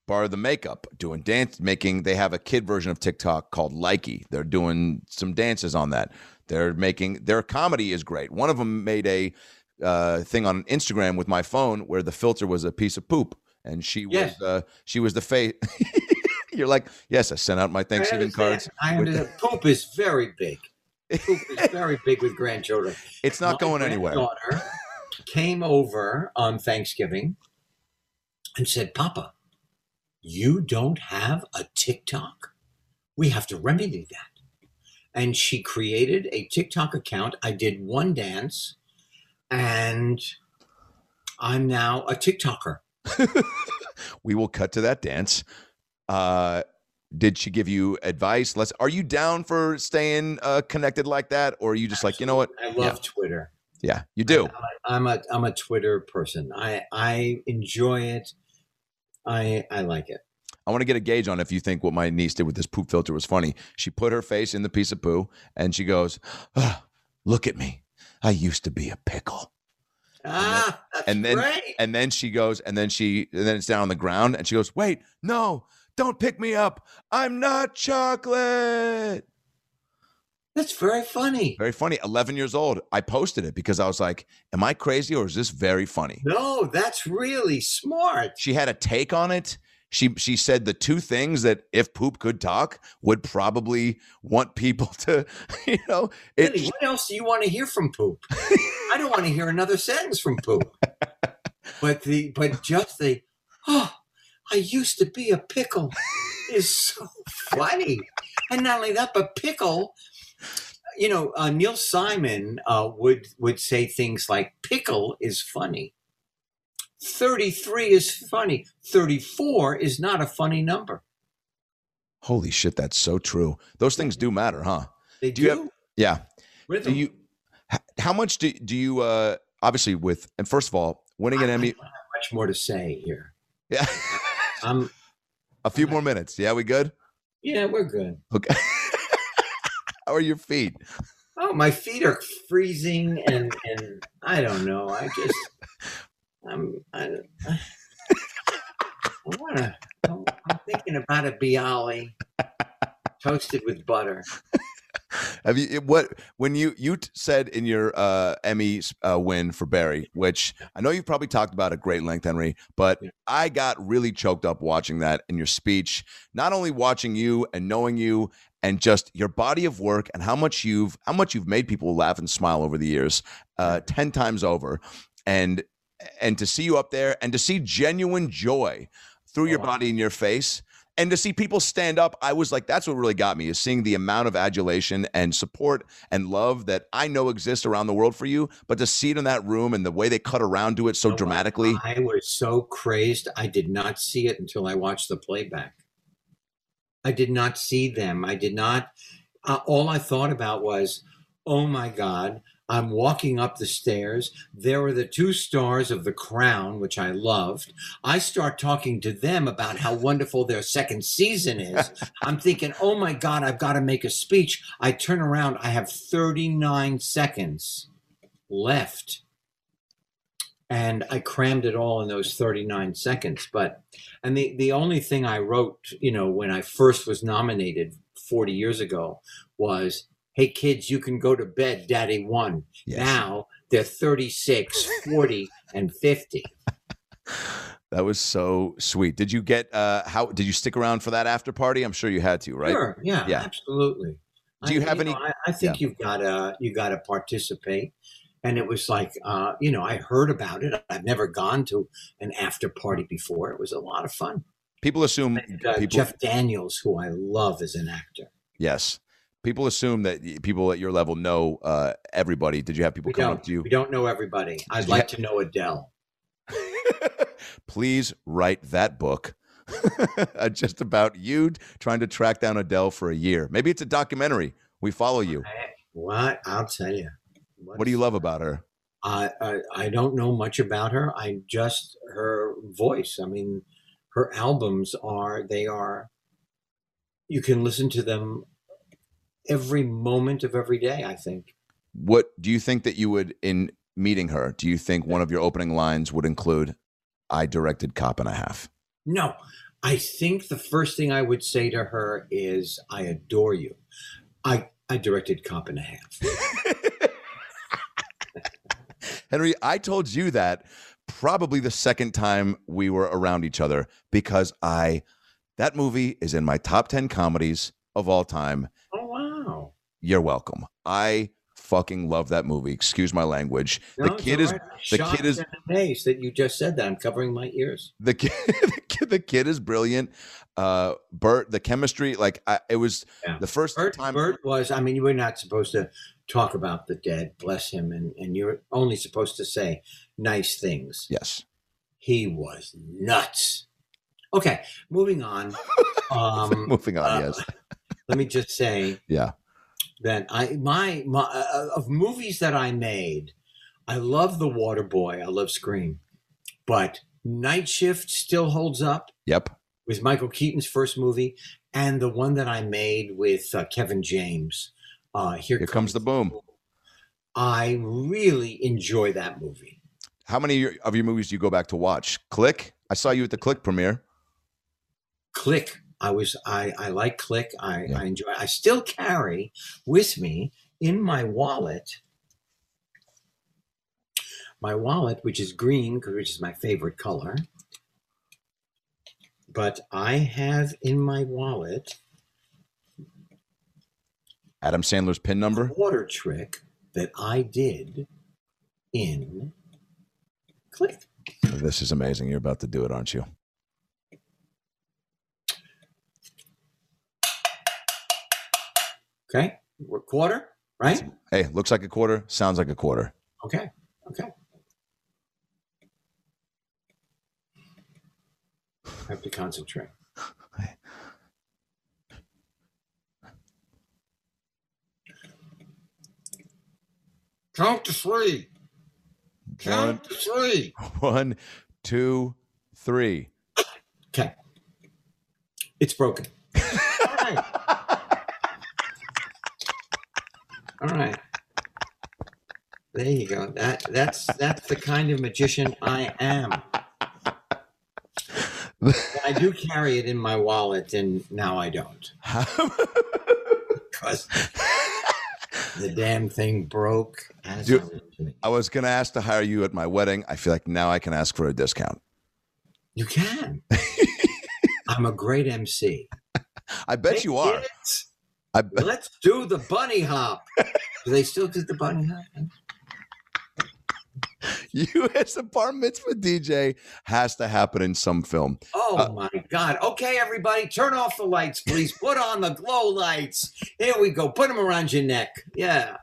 Borrow the makeup, doing dance making. They have a kid version of TikTok called Likey. They're doing some dances on that. They're making their comedy is great. One of them made a uh, thing on Instagram with my phone where the filter was a piece of poop, and she yes. was uh, she was the face. You're like, yes, I sent out my Thanksgiving I cards. I understand. The- poop is very big. Poop is very big with grandchildren. It's not my going anywhere. My daughter came over on Thanksgiving and said, "Papa, you don't have a TikTok? We have to remedy that." And she created a TikTok account. I did one dance and I'm now a TikToker. We will cut to that dance. Uh, did she give you advice? Let's, are you down for staying uh, connected like that? Or are you just Absolutely. Like, you know what? I love yeah. Twitter. Yeah, you do. I, I'm a, I'm a Twitter person. I, I enjoy it. I, I like it. I want to get a gauge on if you think what my niece did with this poop filter was funny. She put her face in the piece of poo and she goes, "Oh, look at me. I used to be a pickle." Ah, and then, that's and then, great. And then she goes, and then she, and then it's down on the ground and she goes, "Wait, no, don't pick me up. I'm not chocolate." That's very funny. Very funny. eleven years old. I posted it because I was like, am I crazy or is this very funny? No, that's really smart. She had a take on it. She she said the two things that if poop could talk would probably want people to, you know. It, really? What else do you want to hear from poop? I don't want to hear another sentence from poop. But the but just the, oh, I used to be a pickle is so funny. And not only that, but pickle. You know, uh, Neil Simon uh, would would say things like pickle is funny. thirty-three is funny. thirty-four is not a funny number. Holy shit, that's so true. Those things do matter, huh? They do. do. You have, yeah. Rhythm. Do you, how much do, do you, uh, obviously with, and first of all, winning an Emmy. I don't have much more to say here. Yeah. I'm, a few I'm, more minutes. Yeah, we good? Yeah, we're good. Okay. How are your feet? Oh, my feet are freezing, and, and I don't know. I just, I'm, I, I wanna, I'm, I'm thinking about a bialy toasted with butter. Have you what when you you said in your uh, Emmy uh, win for Barry, which I know you've probably talked about at great length, Henry, but yeah. I got really choked up watching that in your speech. Not only watching you and knowing you. and just your body of work and how much you've how much you've made people laugh and smile over the years, uh, ten times over, and and to see you up there and to see genuine joy through oh, your wow. body and your face. And to see people stand up, I was like, that's what really got me, is seeing the amount of adulation and support and love that I know exists around the world for you. But to see it in that room and the way they cut around to it so oh, dramatically. I was so crazed. I did not see it until I watched the playback. I did not see them. I did not. Uh, all I thought about was, oh, my God, I'm walking up the stairs. There were the two stars of The Crown, which I loved. I start talking to them about how wonderful their second season is. I'm thinking, oh my God, I've got to make a speech. I turn around, I have thirty-nine seconds left. And I crammed it all in those thirty-nine seconds. But, and the, the only thing I wrote, you know, when I first was nominated forty years ago was, hey, kids, you can go to bed. Daddy won. Yes. Now they're thirty-six, forty, and fifty. That was so sweet. Did you get, uh, how did you stick around for that after party? I'm sure you had to, right? Sure. Yeah, yeah. Absolutely. Do you I, have you any? Know, I, I think yeah. you've got to, you got to participate. And it was like, uh, you know, I heard about it. I've never gone to an after party before. It was a lot of fun. People assume. And, uh, people... Jeff Daniels, who I love as an actor. Yes. People assume that people at your level know uh, everybody. Did you have people come up to you? We don't know everybody. I'd Did like to know Adele. Please write that book just about you trying to track down Adele for a year. Maybe it's a documentary. We follow you. I, what? I'll tell you. What, what do you love about her? I, I I don't know much about her. I just her voice. I mean, her albums are, they are, you can listen to them every moment of every day, I think. What do you think that you would, in meeting her, do you think one of your opening lines would include, I directed Cop and a Half? No, I think the first thing I would say to her is, I adore you. I, I directed Cop and a Half. Henry, I told you that probably the second time we were around each other, because I, that movie is in my top ten comedies of all time. You're welcome. I fucking love that movie. Excuse my language. No, the kid is right. the Shocked kid is amazed that you just said that. I'm covering my ears. The kid, the kid, the kid is brilliant. Uh, Bert, the chemistry, like I, it was yeah. the first Bert, time. Bert was. I mean, you were not supposed to talk about the dead. Bless him, and and you're only supposed to say nice things. Yes, he was nuts. Okay, moving on. Um, moving on. Uh, yes. Let me just say. Yeah. That I my, my uh, of movies that I made, I love The Water Boy. I love Scream, but Night Shift still holds up. Yep, was Michael Keaton's first movie, and the one that I made with uh, Kevin James. Uh, Here, Here comes, comes the boom. boom. I really enjoy that movie. How many of your movies do you go back to watch? Click. I saw you at the Click premiere. Click. I was I, I like Click. I, yeah. I enjoy. I still carry with me in my wallet, my wallet, which is green, which is my favorite color. But I have in my wallet Adam Sandler's pin number, a water trick that I did in Click. This is amazing. You're about to do it, aren't you? Okay, we're quarter, right? Hey, looks like a quarter, sounds like a quarter. Okay, okay. I have to concentrate. Okay. Count to three. Count one, to three. One, two, three. Okay. It's broken. All right. All right. There you go. That that's that's the kind of magician I am. I do carry it in my wallet, and now I don't. Because the damn thing broke. As Dude, I, I was going to ask to hire you at my wedding. I feel like now I can ask for a discount. You can. I'm a great M C. I bet they you are. It. I, Let's do the bunny hop. Do they still do the bunny hop? U S bar mitzvah D J has to happen in some film. Oh, uh, my God. Okay, everybody, turn off the lights, please. Put on the glow lights. Here we go. Put them around your neck. Yeah.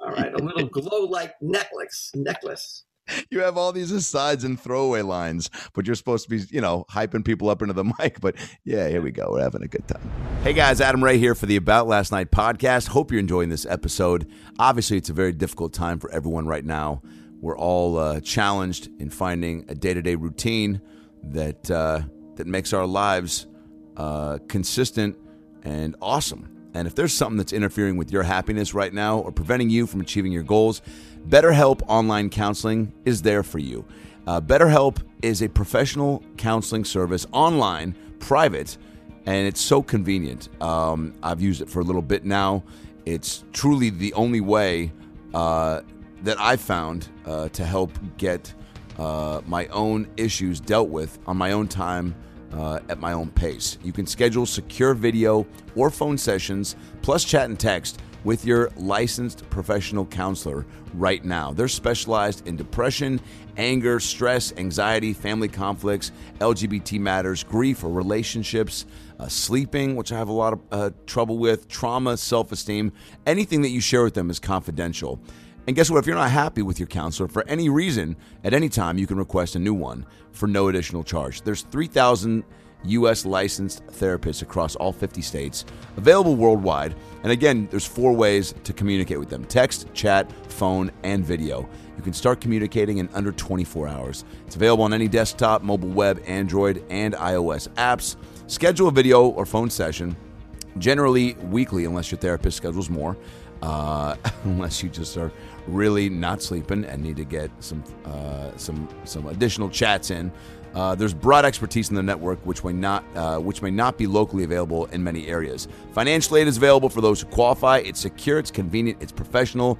All right, a little glow light necklace. necklace. You have all these asides and throwaway lines, but you're supposed to be, you know, hyping people up into the mic. But yeah, here we go. We're having a good time. Hey guys, Adam Ray here for the About Last Night podcast. Hope you're enjoying this episode. Obviously, it's a very difficult time for everyone right now. We're all uh, challenged in finding a day-to-day routine that uh, that makes our lives uh, consistent and awesome. And if there's something that's interfering with your happiness right now or preventing you from achieving your goals, BetterHelp Online Counseling is there for you. Uh, BetterHelp is a professional counseling service, online, private, and it's so convenient. Um, I've used it for a little bit now. It's truly the only way uh, that I've found uh, to help get uh, my own issues dealt with on my own time, Uh, at my own pace. You can schedule secure video or phone sessions, plus chat and text with your licensed professional counselor right now. They're specialized in depression, anger, stress, anxiety, family conflicts, L G B T matters, grief or relationships, uh, sleeping, which I have a lot of uh, trouble with, trauma, self-esteem. Anything that you share with them is confidential. And guess what? If you're not happy with your counselor for any reason, at any time, you can request a new one for no additional charge. There's three thousand U S licensed therapists across all fifty states, available worldwide. And again, there's four ways to communicate with them: text, chat, phone, and video. You can start communicating in under twenty-four hours. It's available on any desktop, mobile web, Android, and iOS apps. Schedule a video or phone session, generally weekly, unless your therapist schedules more. Uh, unless you just are really not sleeping and need to get some uh, some some additional chats in. Uh, there's broad expertise in the network, which may not uh, which may not be locally available in many areas. Financial aid is available for those who qualify. It's secure, it's convenient, it's professional,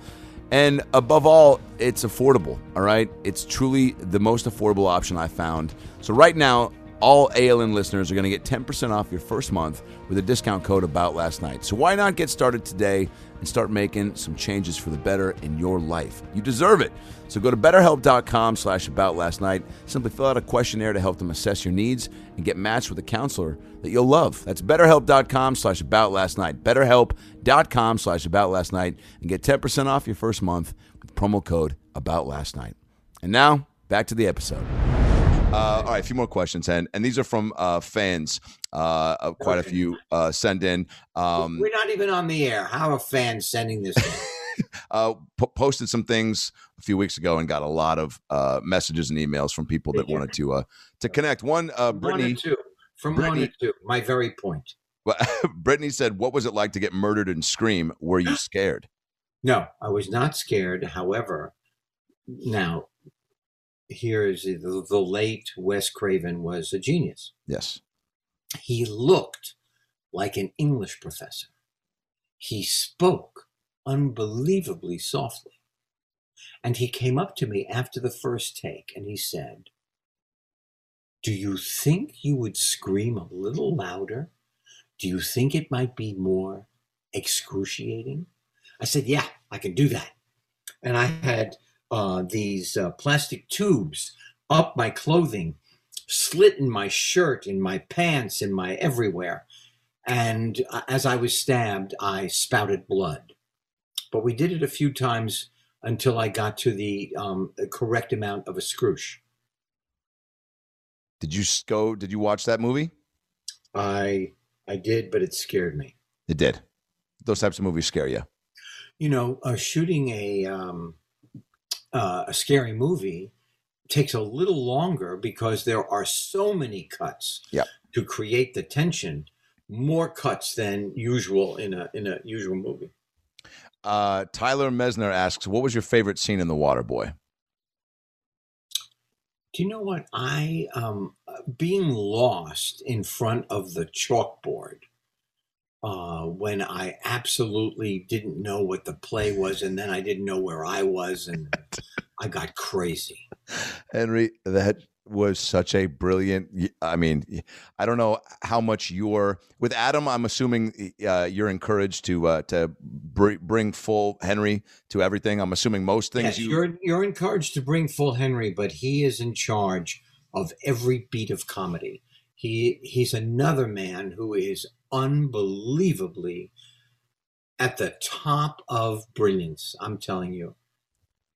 and above all, it's affordable. All right, it's truly the most affordable option I found. So right now, all A L N listeners are going to get ten percent off your first month with a discount code About Last Night. So why not get started today and start making some changes for the better in your life? You deserve it. So go to BetterHelp.com slash About Last Night. Simply fill out a questionnaire to help them assess your needs and get matched with a counselor that you'll love. That's BetterHelp.com slash About Last Night. BetterHelp.com slash About Last Night. And get ten percent off your first month with promo code About Last Night. And now, back to the episode. Uh, all right, a few more questions, and and these are from uh, fans. Uh, quite a few uh, send in. Um, We're not even on the air. How are fans sending this? uh, p- posted some things a few weeks ago and got a lot of uh, messages and emails from people that yeah. wanted to uh, to connect. One, uh, Brittany, one from Brittany, one or two. My very point. Well, Brittany said, "What was it like to get murdered in Scream? Were you scared?" No, I was not scared. However, now. Here is the, the late Wes Craven was a genius. Yes. He looked like an English professor. He spoke unbelievably softly. And he came up to me after the first take and he said, "Do you think you would scream a little louder? Do you think it might be more excruciating?" I said, "Yeah, I can do that." And I had Uh, these uh, plastic tubes up my clothing, slit in my shirt, in my pants, in my everywhere. And uh, as I was stabbed, I spouted blood. But we did it a few times until I got to the um, correct amount of a scroosh. Did you go? Did you watch that movie? I I did, but it scared me. It did. Those types of movies scare you. You know, uh, shooting a. Um, Uh, a scary movie takes a little longer because there are so many cuts yep. to create the tension, more cuts than usual in a in a usual movie. Uh, Tyler Mesner asks, "What was your favorite scene in The Water Boy?" Do you know what I um, being lost in front of the chalkboard uh, when I absolutely didn't know what the play was, and then I didn't know where I was, and I got crazy. Henry, that was such a brilliant, I mean, I don't know how much you're with Adam. I'm assuming uh, you're encouraged to uh, to br bring full Henry to everything. I'm assuming most things. Yes, you you're, you're encouraged to bring full Henry, but he is in charge of every beat of comedy. He he's another man who is unbelievably at the top of brilliance. I'm telling you.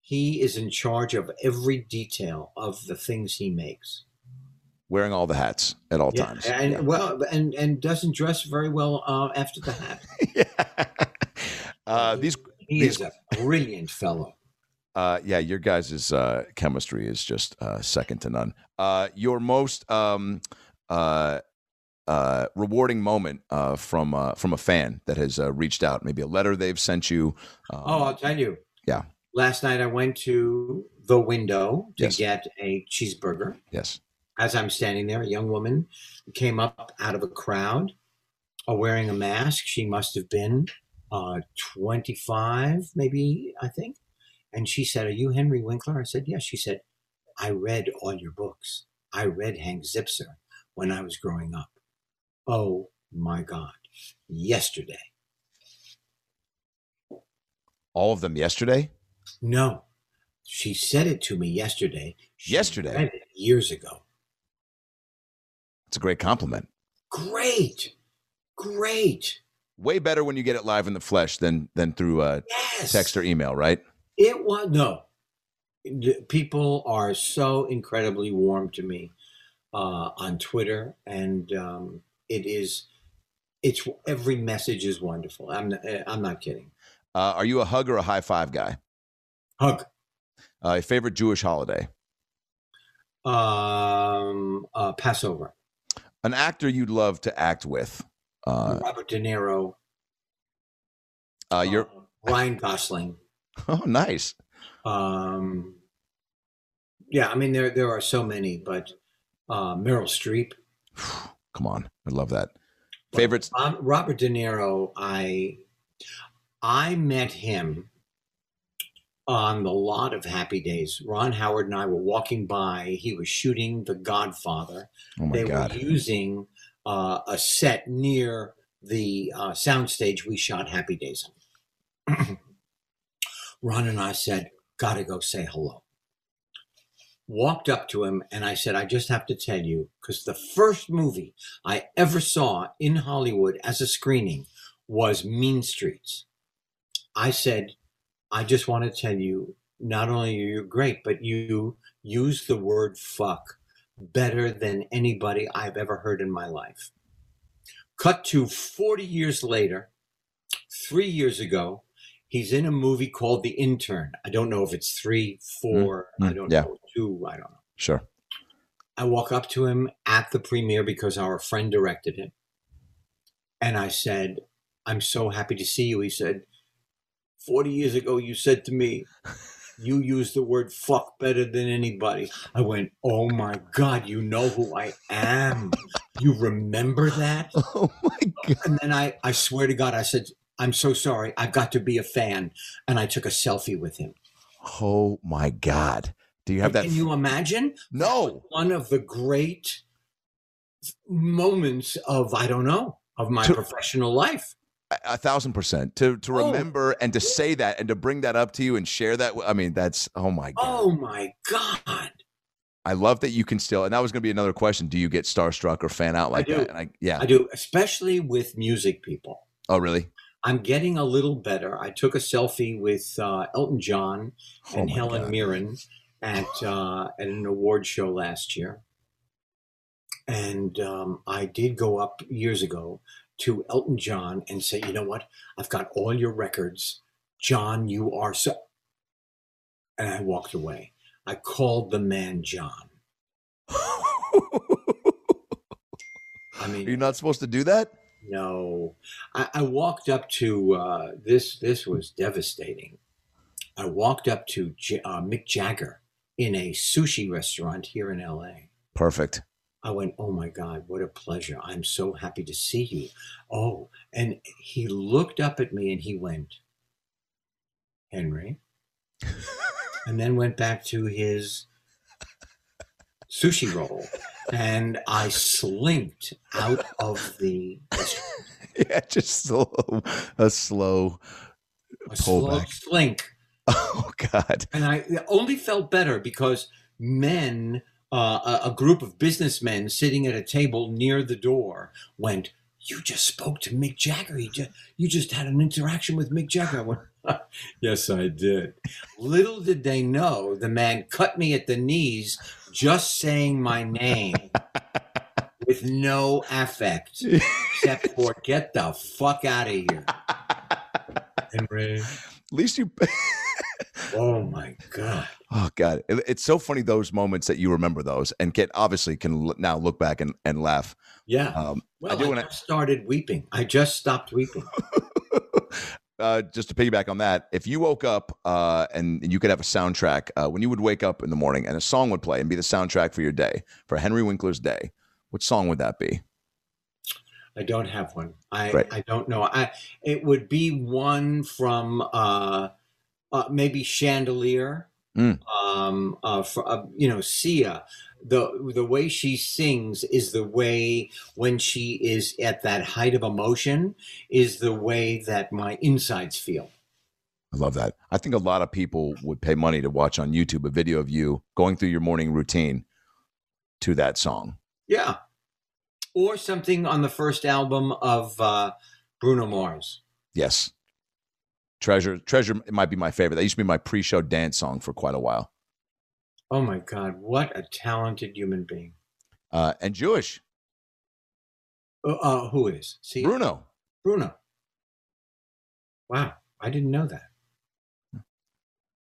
He is in charge of every detail of the things he makes. Wearing all the hats at all yeah, times. And yeah. well, and, and doesn't dress very well uh, after the hat. yeah. uh, these, he these... is a brilliant fellow. Uh, yeah, your guys' uh, chemistry is just uh, second to none. Uh, your most um, uh, uh, rewarding moment uh, from, uh, from a fan that has uh, reached out, maybe a letter they've sent you. Um, oh, I'll tell you. Yeah. Last night I went to the Window to yes. get a cheeseburger. Yes. As I'm standing there, a young woman came up out of a crowd wearing a mask. She must have been uh, twenty-five, maybe, I think. And she said, "Are you Henry Winkler?" I said, "Yes." She said, "I read all your books. I read Hank Zipser when I was growing up." Oh, my God. Yesterday. All of them yesterday? No, she said it to me yesterday. She yesterday? Read it years ago. That's a great compliment. Great. Great. Way better when you get it live in the flesh than, than through uh, yes. text or email, right? It was, no. People are so incredibly warm to me uh, on Twitter, and um, it is, it's, every message is wonderful. I'm, I'm not kidding. Uh, are you a hug or a high five guy? Hug. Uh, favorite Jewish holiday? Um, uh, Passover. An actor you'd love to act with? Uh, Robert De Niro. Uh, your uh, Ryan Gosling. Oh, nice. Um, yeah, I mean there there are so many, but uh, Meryl Streep. Come on, I love that. Favorites? Um, Robert De Niro. I I met him on the lot of Happy Days. Ron Howard and I were walking by. He was shooting The Godfather. Oh my they God. were using uh, a set near the uh, soundstage we shot Happy Days on. Ron and I said, "Gotta go say hello." Walked up to him and I said, "I just have to tell you, because the first movie I ever saw in Hollywood as a screening was Mean Streets." I said, "I just want to tell you, not only are you great, but you use the word fuck better than anybody I've ever heard in my life." Cut to forty years later, three years ago, he's in a movie called The Intern. I don't know if it's three, four, mm-hmm. I don't yeah. know, two, I don't know. Sure. I walk up to him at the premiere because our friend directed it. And I said, "I'm so happy to see you." He said, forty years ago, you said to me, you use the word fuck better than anybody." I went, "Oh my God, you know who I am. You remember that?" Oh my God. And then I, I swear to God, I said, "I'm so sorry. I've got to be a fan." And I took a selfie with him. Oh my God. Do you have that? Can you imagine? No. One of the great moments of, I don't know, of my to professional life. A thousand percent to to remember oh. and to say that and to bring that up to you and share that. I mean, that's oh my God. Oh my God. I love that you can still. And that was going to be another question. Do you get starstruck or fan out like I that? And I, yeah, I do, especially with music people. Oh, really? I'm getting a little better. I took a selfie with uh, Elton John and oh Helen God. Mirren at uh, at an award show last year, and um, I did go up years ago to Elton John and say, "You know what? I've got all your records. John, you are so..." And I walked away. I called the man John. I mean, are you not supposed to do that? No. I, I walked up to uh, this. This was devastating. I walked up to J uh, Mick Jagger in a sushi restaurant here in L A. Perfect. I went, "Oh my God, what a pleasure. I'm so happy to see you." Oh, and he looked up at me and he went, "Henry," and then went back to his sushi roll, and I slinked out of the restaurant. Yeah, just slow, a slow a slow back. slink. Oh, God. And I only felt better because men, uh, a, a group of businessmen sitting at a table near the door went, "You just spoke to Mick Jagger. You just, you just had an interaction with Mick Jagger." I went, "Yes, I did." Little did they know the man cut me at the knees just saying my name. With no affect, except for "get the fuck out of here." Henry. At least you. Oh my God. Oh God. It, it's so funny, those moments that you remember those and can obviously can now look back and, and laugh. Yeah. Um, well, I, do I wanna... just started weeping. I just stopped weeping. Uh, just to piggyback on that, if you woke up uh, and, and you could have a soundtrack uh, when you would wake up in the morning and a song would play and be the soundtrack for your day, for Henry Winkler's day, what song would that be? I don't have one. I, right. I don't know. I It would be one from uh, uh, maybe Chandelier, mm. um, uh, for, uh, you know, Sia. The, the way she sings is the way when she is at that height of emotion is the way that my insides feel. I love that. I think a lot of people would pay money to watch on YouTube a video of you going through your morning routine to that song. Yeah. Or something on the first album of uh, Bruno Mars. Yes. Treasure. Treasure might be my favorite. That used to be my pre-show dance song for quite a while. Oh, my God. What a talented human being. Uh, and Jewish. Uh, uh, who is? See, Bruno. Bruno. Wow. I didn't know that.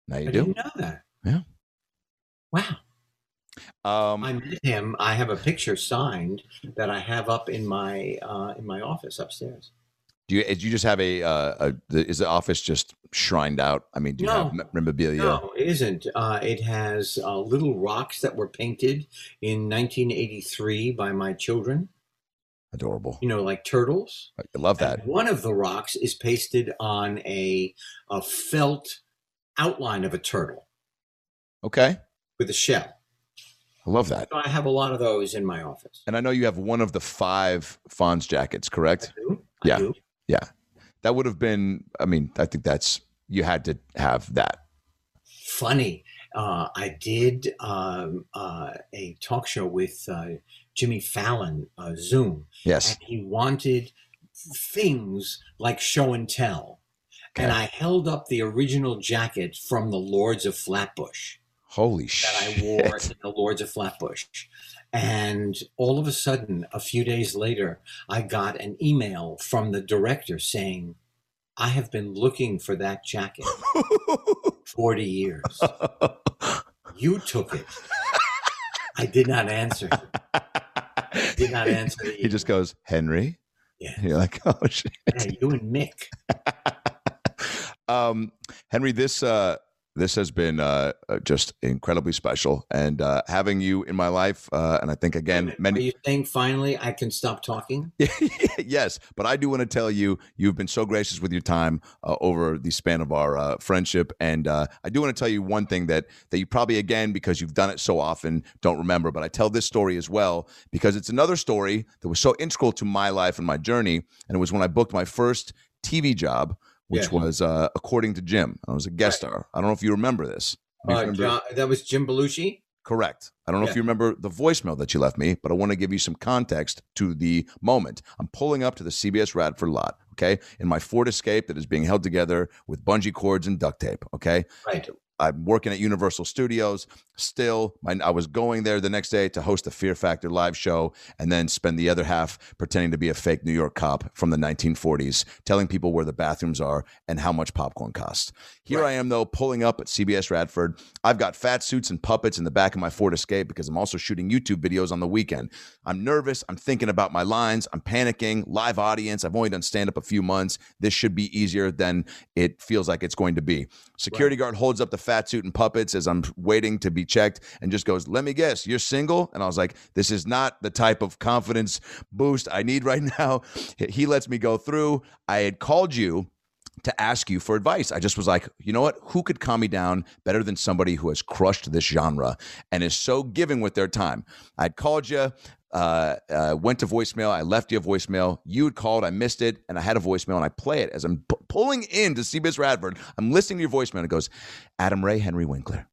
Now you I do. I didn't know that. Yeah. Wow. Um, I met him. I have a picture signed that I have up in my uh, in my office upstairs. Do you? Do you just have a? Uh, a is the office just shrined out? I mean, do you no, have memorabilia? No, it isn't. Uh, it has uh, little rocks that were painted in nineteen eighty-three by my children. Adorable. You know, like turtles. I love that. And one of the rocks is pasted on a a felt outline of a turtle. Okay. With a shell. I love that. So I have a lot of those in my office. And I know you have one of the five Fonz jackets, correct? I do. I yeah. Do. Yeah. That would have been, I mean, I think that's, you had to have that. Funny. Uh, I did um, uh, a talk show with uh, Jimmy Fallon, uh, Zoom. Yes. And he wanted things like show and tell. Okay. And I held up the original jacket from The Lords of Flatbush. Holy shit. That I wore in The Lords of Flatbush. And all of a sudden, a few days later, I got an email from the director saying, "I have been looking for that jacket forty years. You took it." I did not answer. I did not answer. He just goes, "Henry?" Yeah. And you're like, "Oh, shit. Yeah, you and Mick." um, Henry, this... Uh, This has been uh, just incredibly special, and uh, having you in my life, uh, and I think again, many. Are you saying finally I can stop talking? Yes, but I do want to tell you, you've been so gracious with your time uh, over the span of our uh, friendship, and uh, I do want to tell you one thing that that you probably, again, because you've done it so often, don't remember. But I tell this story as well because it's another story that was so integral to my life and my journey, and it was when I booked my first T V job. Which yeah. was uh, According to Jim. I was a guest right. star. I don't know if you remember this. You uh, remember? John, that was Jim Belushi? Correct. I don't know yeah. if you remember the voicemail that you left me, but I want to give you some context to the moment. I'm pulling up to the C B S Radford lot, okay, in my Ford Escape that is being held together with bungee cords and duct tape, okay? Right. I'm working at Universal Studios. Still, my, I was going there the next day to host the Fear Factor live show and then spend the other half pretending to be a fake New York cop from the nineteen forties, telling people where the bathrooms are and how much popcorn costs. Here right. I am, though, pulling up at C B S Radford. I've got fat suits and puppets in the back of my Ford Escape because I'm also shooting YouTube videos on the weekend. I'm nervous. I'm thinking about my lines. I'm panicking. Live audience. I've only done stand-up a few months. This should be easier than it feels like it's going to be. Security right. guard holds up the fat suit and puppets as I'm waiting to be checked and just goes, "Let me guess, you're single?" And I was like, this is not the type of confidence boost I need right now. He lets me go through. I had called you to ask you for advice. I just was like, you know what? Who could calm me down better than somebody who has crushed this genre and is so giving with their time? I'd called you, uh, uh, went to voicemail. I left you a voicemail. You had called. I missed it. And I had a voicemail, and I play it as I'm p- pulling into C B S Radford. I'm listening to your voicemail, and it goes, Adam Ray Henry Winkler,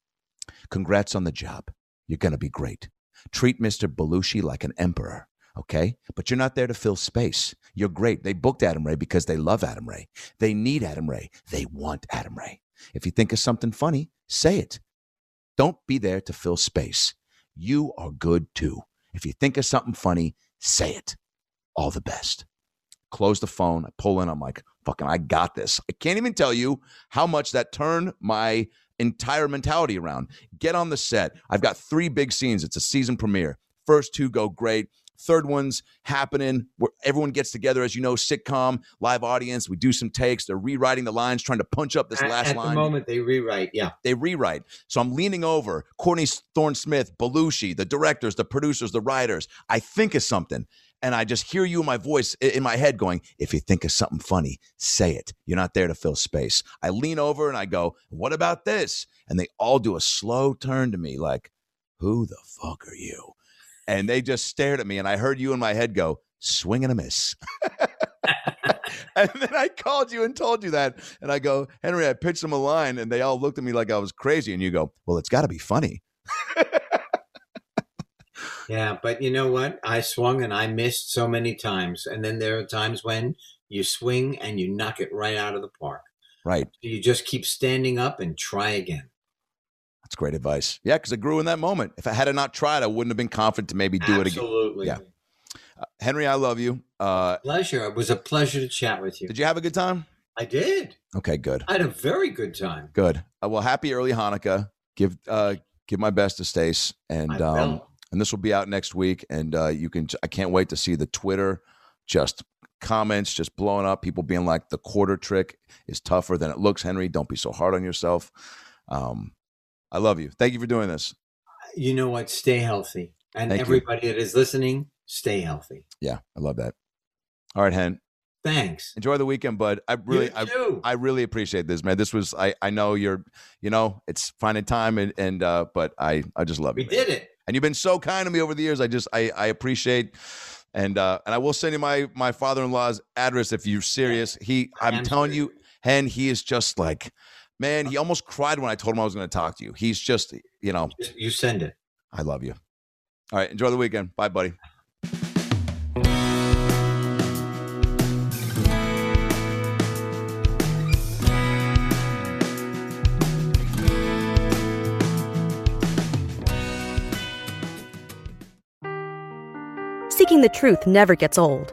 congrats on the job. You're going to be great. Treat Mister Belushi like an emperor. Okay, but you're not there to fill space. You're great. They booked Adam Ray because they love Adam Ray. They need Adam Ray. They want Adam Ray. If you think of something funny, say it. Don't be there to fill space. You are good too. If you think of something funny, say it. All the best. Close the phone. I pull in. I'm like, fucking, I got this. I can't even tell you how much that turned my entire mentality around. Get on the set. I've got three big scenes. It's a season premiere. First two go great. Third one's happening where everyone gets together, as you know, sitcom, live audience. We do some takes. They're rewriting the lines, trying to punch up this at, last at line. At the moment, they rewrite, yeah. They rewrite. So I'm leaning over. Courtney Thorne-Smith, Belushi, the directors, the producers, the writers. I think of something, and I just hear you in my voice, in my head going, if you think of something funny, say it. You're not there to fill space. I lean over, and I go, what about this? And they all do a slow turn to me like, who the fuck are you? And they just stared at me, and I heard you in my head go, swing and a miss. And then I called you and told you that. And I go, Henry, I pitched them a line, and they all looked at me like I was crazy. And you go, well, it's got to be funny. Yeah, but you know what? I swung and I missed so many times. And then there are times when you swing and you knock it right out of the park. Right. You just keep standing up and try again. That's great advice. Yeah, because I grew in that moment. If I had not tried, I wouldn't have been confident to maybe do Absolutely. It again. Absolutely. Yeah. Uh, Henry, I love you. Uh, pleasure. It was a pleasure to chat with you. Did you have a good time? I did. Okay, good. I had a very good time. Good. Uh, well, happy early Hanukkah. Give uh, give my best to Stace, and um, and this will be out next week. And uh, you can. I can't wait to see the Twitter just comments just blowing up. People being like, the quarter trick is tougher than it looks. Henry, don't be so hard on yourself. Um, I love you. Thank you for doing this. You know what? Stay healthy. And Thank everybody you. That is listening, stay healthy. Yeah, I love that. All right, Hen. Thanks. Enjoy the weekend, bud. I really, I, I really appreciate this, man. This was, I, I know you're, you know, it's finding time and, and uh, but I, I just love you. We man. Did it. And you've been so kind to me over the years. I just, I, I appreciate. And, uh, and I will send you my, my father-in-law's address if you're serious. He, I'm, I'm telling serious. you, Hen, he is just like, man, he almost cried when I told him I was going to talk to you. He's just, you know. You send it. I love you. All right. Enjoy the weekend. Bye, buddy. Seeking the truth never gets old.